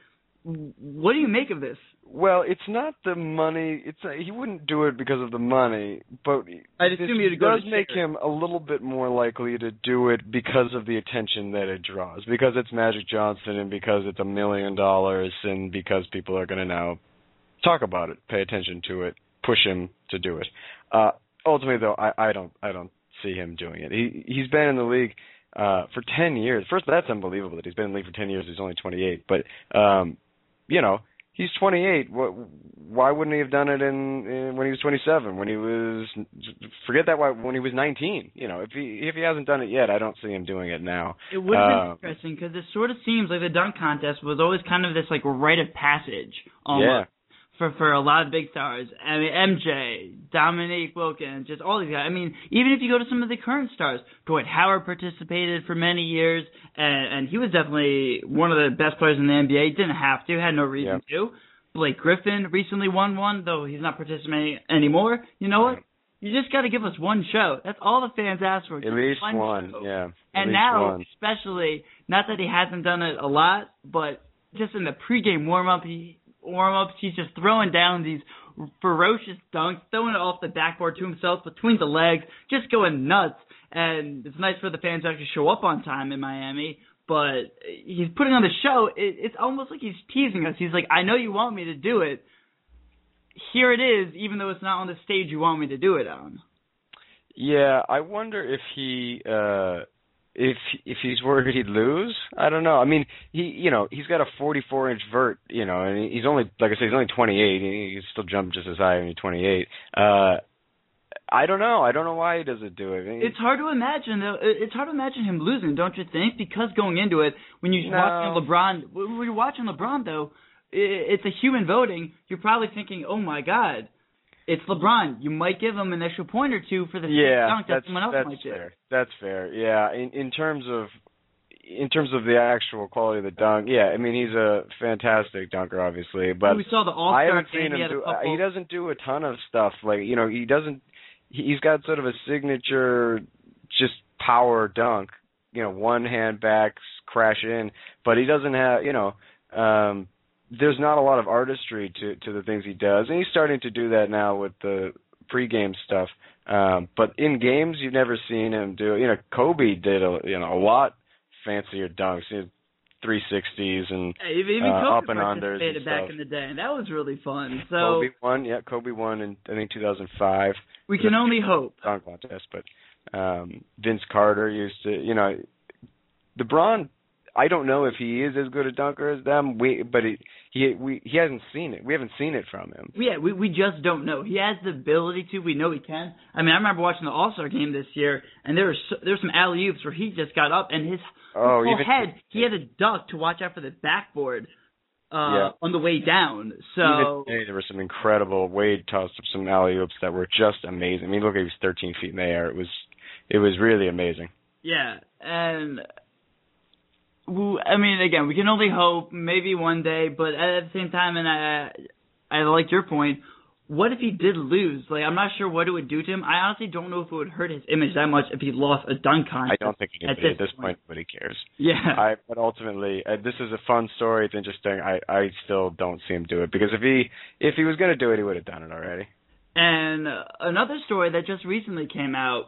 what do you make of this? Well, it's not the money. He wouldn't do it because of the money, but it does make him a little bit more likely to do it because of the attention that it draws, because it's Magic Johnson and because it's $1 million and because people are going to now talk about it, pay attention to it, push him to do it. Ultimately, though, I don't see him doing it. He's been in the league for 10 years. First, that's unbelievable that he's been in the league for 10 years. He's only 28. But, you know, he's 28. Why wouldn't he have done it in when he was 27? When he was – forget that when he was 19. You know, if he hasn't done it yet, I don't see him doing it now. It would have been interesting because it sort of seems like the dunk contest was always kind of this, like, rite of passage almost. Yeah. For a lot of big stars. I mean, MJ, Dominique Wilkins, just all these guys. I mean, even if you go to some of the current stars, Dwight Howard participated for many years, and he was definitely one of the best players in the NBA. Didn't have to, had no reason to. Blake Griffin recently won one, though he's not participating anymore. You know what? You just got to give us one show. That's all the fans ask for. At least one, yeah. And now, especially, not that he hasn't done it a lot, but just in the pregame warm-up, warm-ups, he's just throwing down these ferocious dunks, throwing it off the backboard to himself between the legs, just going nuts. And it's nice for the fans to actually show up on time in Miami, but he's putting on the show. It's almost like he's teasing us. He's like, I know you want me to do it. Here it is, even though it's not on the stage you want me to do it on. Yeah, I wonder if he if he's worried he'd lose. I don't know. I mean, he's got a 44-inch vert, you know, and he's only, like I said, he's only 28. He can still jump just as high when he's 28. I don't know. I don't know why he doesn't do it. I mean, it's hard to imagine, though. It's hard to imagine him losing, don't you think? Because going into it, when you're watching LeBron, though, it's a human voting. You're probably thinking, oh, my God. It's LeBron. You might give him an extra point or two for the dunk that someone else might do. That's fair. Yeah, in terms of the actual quality of the dunk, yeah. I mean, he's a fantastic dunker, obviously. But we saw the All-Star. I haven't seen him do. He doesn't do a ton of stuff like, you know. He doesn't. He's got sort of a signature, just power dunk. You know, one hand backs, crash in, but he doesn't have. You know. There's not a lot of artistry to the things he does. And he's starting to do that now with the pregame stuff. But in games, you've never seen him do, you know, Kobe did a lot fancier dunks, you know, 360s and up and unders and stuff. Back in the day, and that was really fun. So Kobe won in, I think, 2005. We can only hope. Dunk contest, but Vince Carter used to, you know, LeBron. I don't know if he is as good a dunker as them, but he hasn't seen it. We haven't seen it from him. Yeah, we just don't know. He has the ability to. We know he can. I mean, I remember watching the All-Star game this year, and there were some alley-oops where he just got up, and he had a duck to watch out for the backboard on the way down. So even today, there were some incredible – Wade tossed up some alley-oops that were just amazing. I mean, look, he was 13 feet in the air. It was really amazing. Yeah, and – I mean, again, we can only hope, maybe one day, but at the same time, and I like your point, what if he did lose? Like, I'm not sure what it would do to him. I honestly don't know if it would hurt his image that much if he lost a dunk contest. I don't think at this point nobody cares. Yeah. But ultimately, this is a fun story. It's interesting. I still don't see him do it, because if he was going to do it, he would have done it already. And another story that just recently came out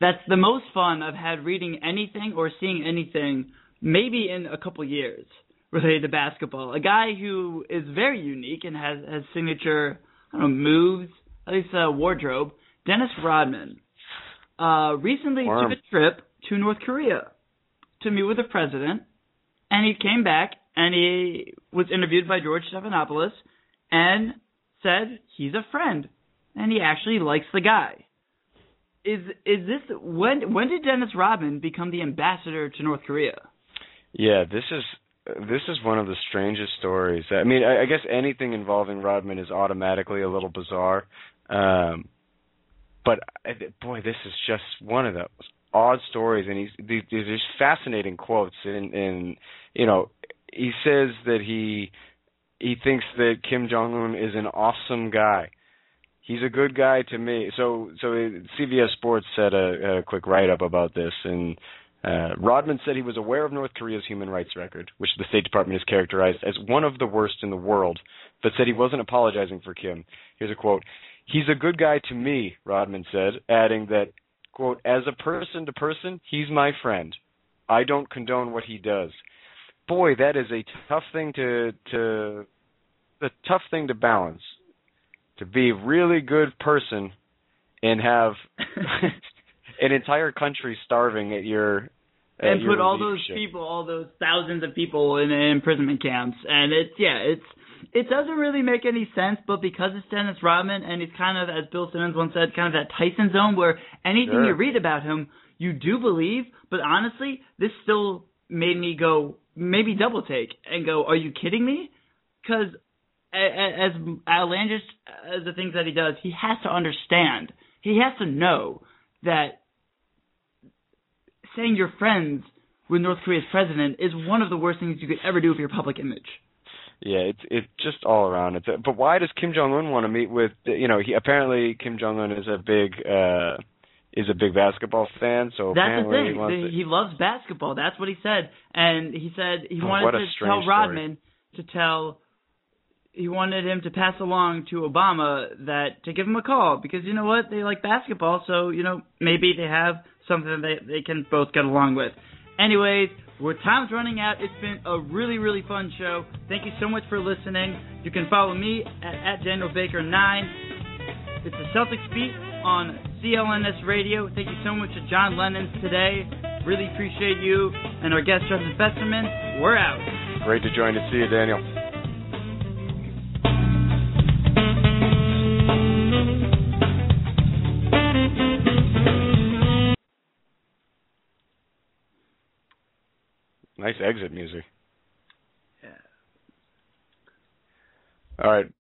that's the most fun I've had reading anything or seeing anything maybe in a couple years related to basketball. A guy who is very unique and has signature, I don't know, moves, at least a wardrobe, Dennis Rodman, recently took a trip to North Korea to meet with the president, and he came back, and he was interviewed by George Stephanopoulos and said he's a friend, and he actually likes the guy. Is this when did Dennis Rodman become the ambassador to North Korea? Yeah, this is one of the strangest stories. I mean, I guess anything involving Rodman is automatically a little bizarre. But this is just one of those odd stories, and these are fascinating quotes. And you know, he says that he thinks that Kim Jong-un is an awesome guy. He's a good guy to me. So CBS Sports had a quick write-up about this, and Rodman said he was aware of North Korea's human rights record, which the State Department has characterized as one of the worst in the world, but said he wasn't apologizing for Kim. Here's a quote. He's a good guy to me, Rodman said, adding that, quote, as a person to person, he's my friend. I don't condone what he does. Boy, that is a tough thing to balance. To be a really good person and have an entire country starving at your and put all those people, all those thousands of people in imprisonment camps, and it doesn't really make any sense, but because it's Dennis Rodman, and he's kind of, as Bill Simmons once said, kind of that Tyson zone where anything you read about him, you do believe, but honestly, this still made me go, maybe double take and go, are you kidding me? Because as outlandish as the things that he does, he has to understand, he has to know that saying you're friends with North Korea's president is one of the worst things you could ever do for your public image. Yeah, it's just all around. But why does Kim Jong-un want to meet with, you know, apparently Kim Jong-un is a big basketball fan, so apparently he wants he loves basketball. That's what he said. And he said he wanted to tell Rodman he wanted him to pass along to Obama that to give him a call because, you know what, they like basketball, so, you know, maybe they have something they can both get along with. Anyways, with time's running out, it's been a really, really fun show. Thank you so much for listening. You can follow me at DanielBaker9. It's the Celtics Beat on CLNS Radio. Thank you so much to John Lemons today. Really appreciate you and our guest, Justin Fensterman. We're out. Great to join you. See you, Daniel. Nice exit music. Yeah. All right.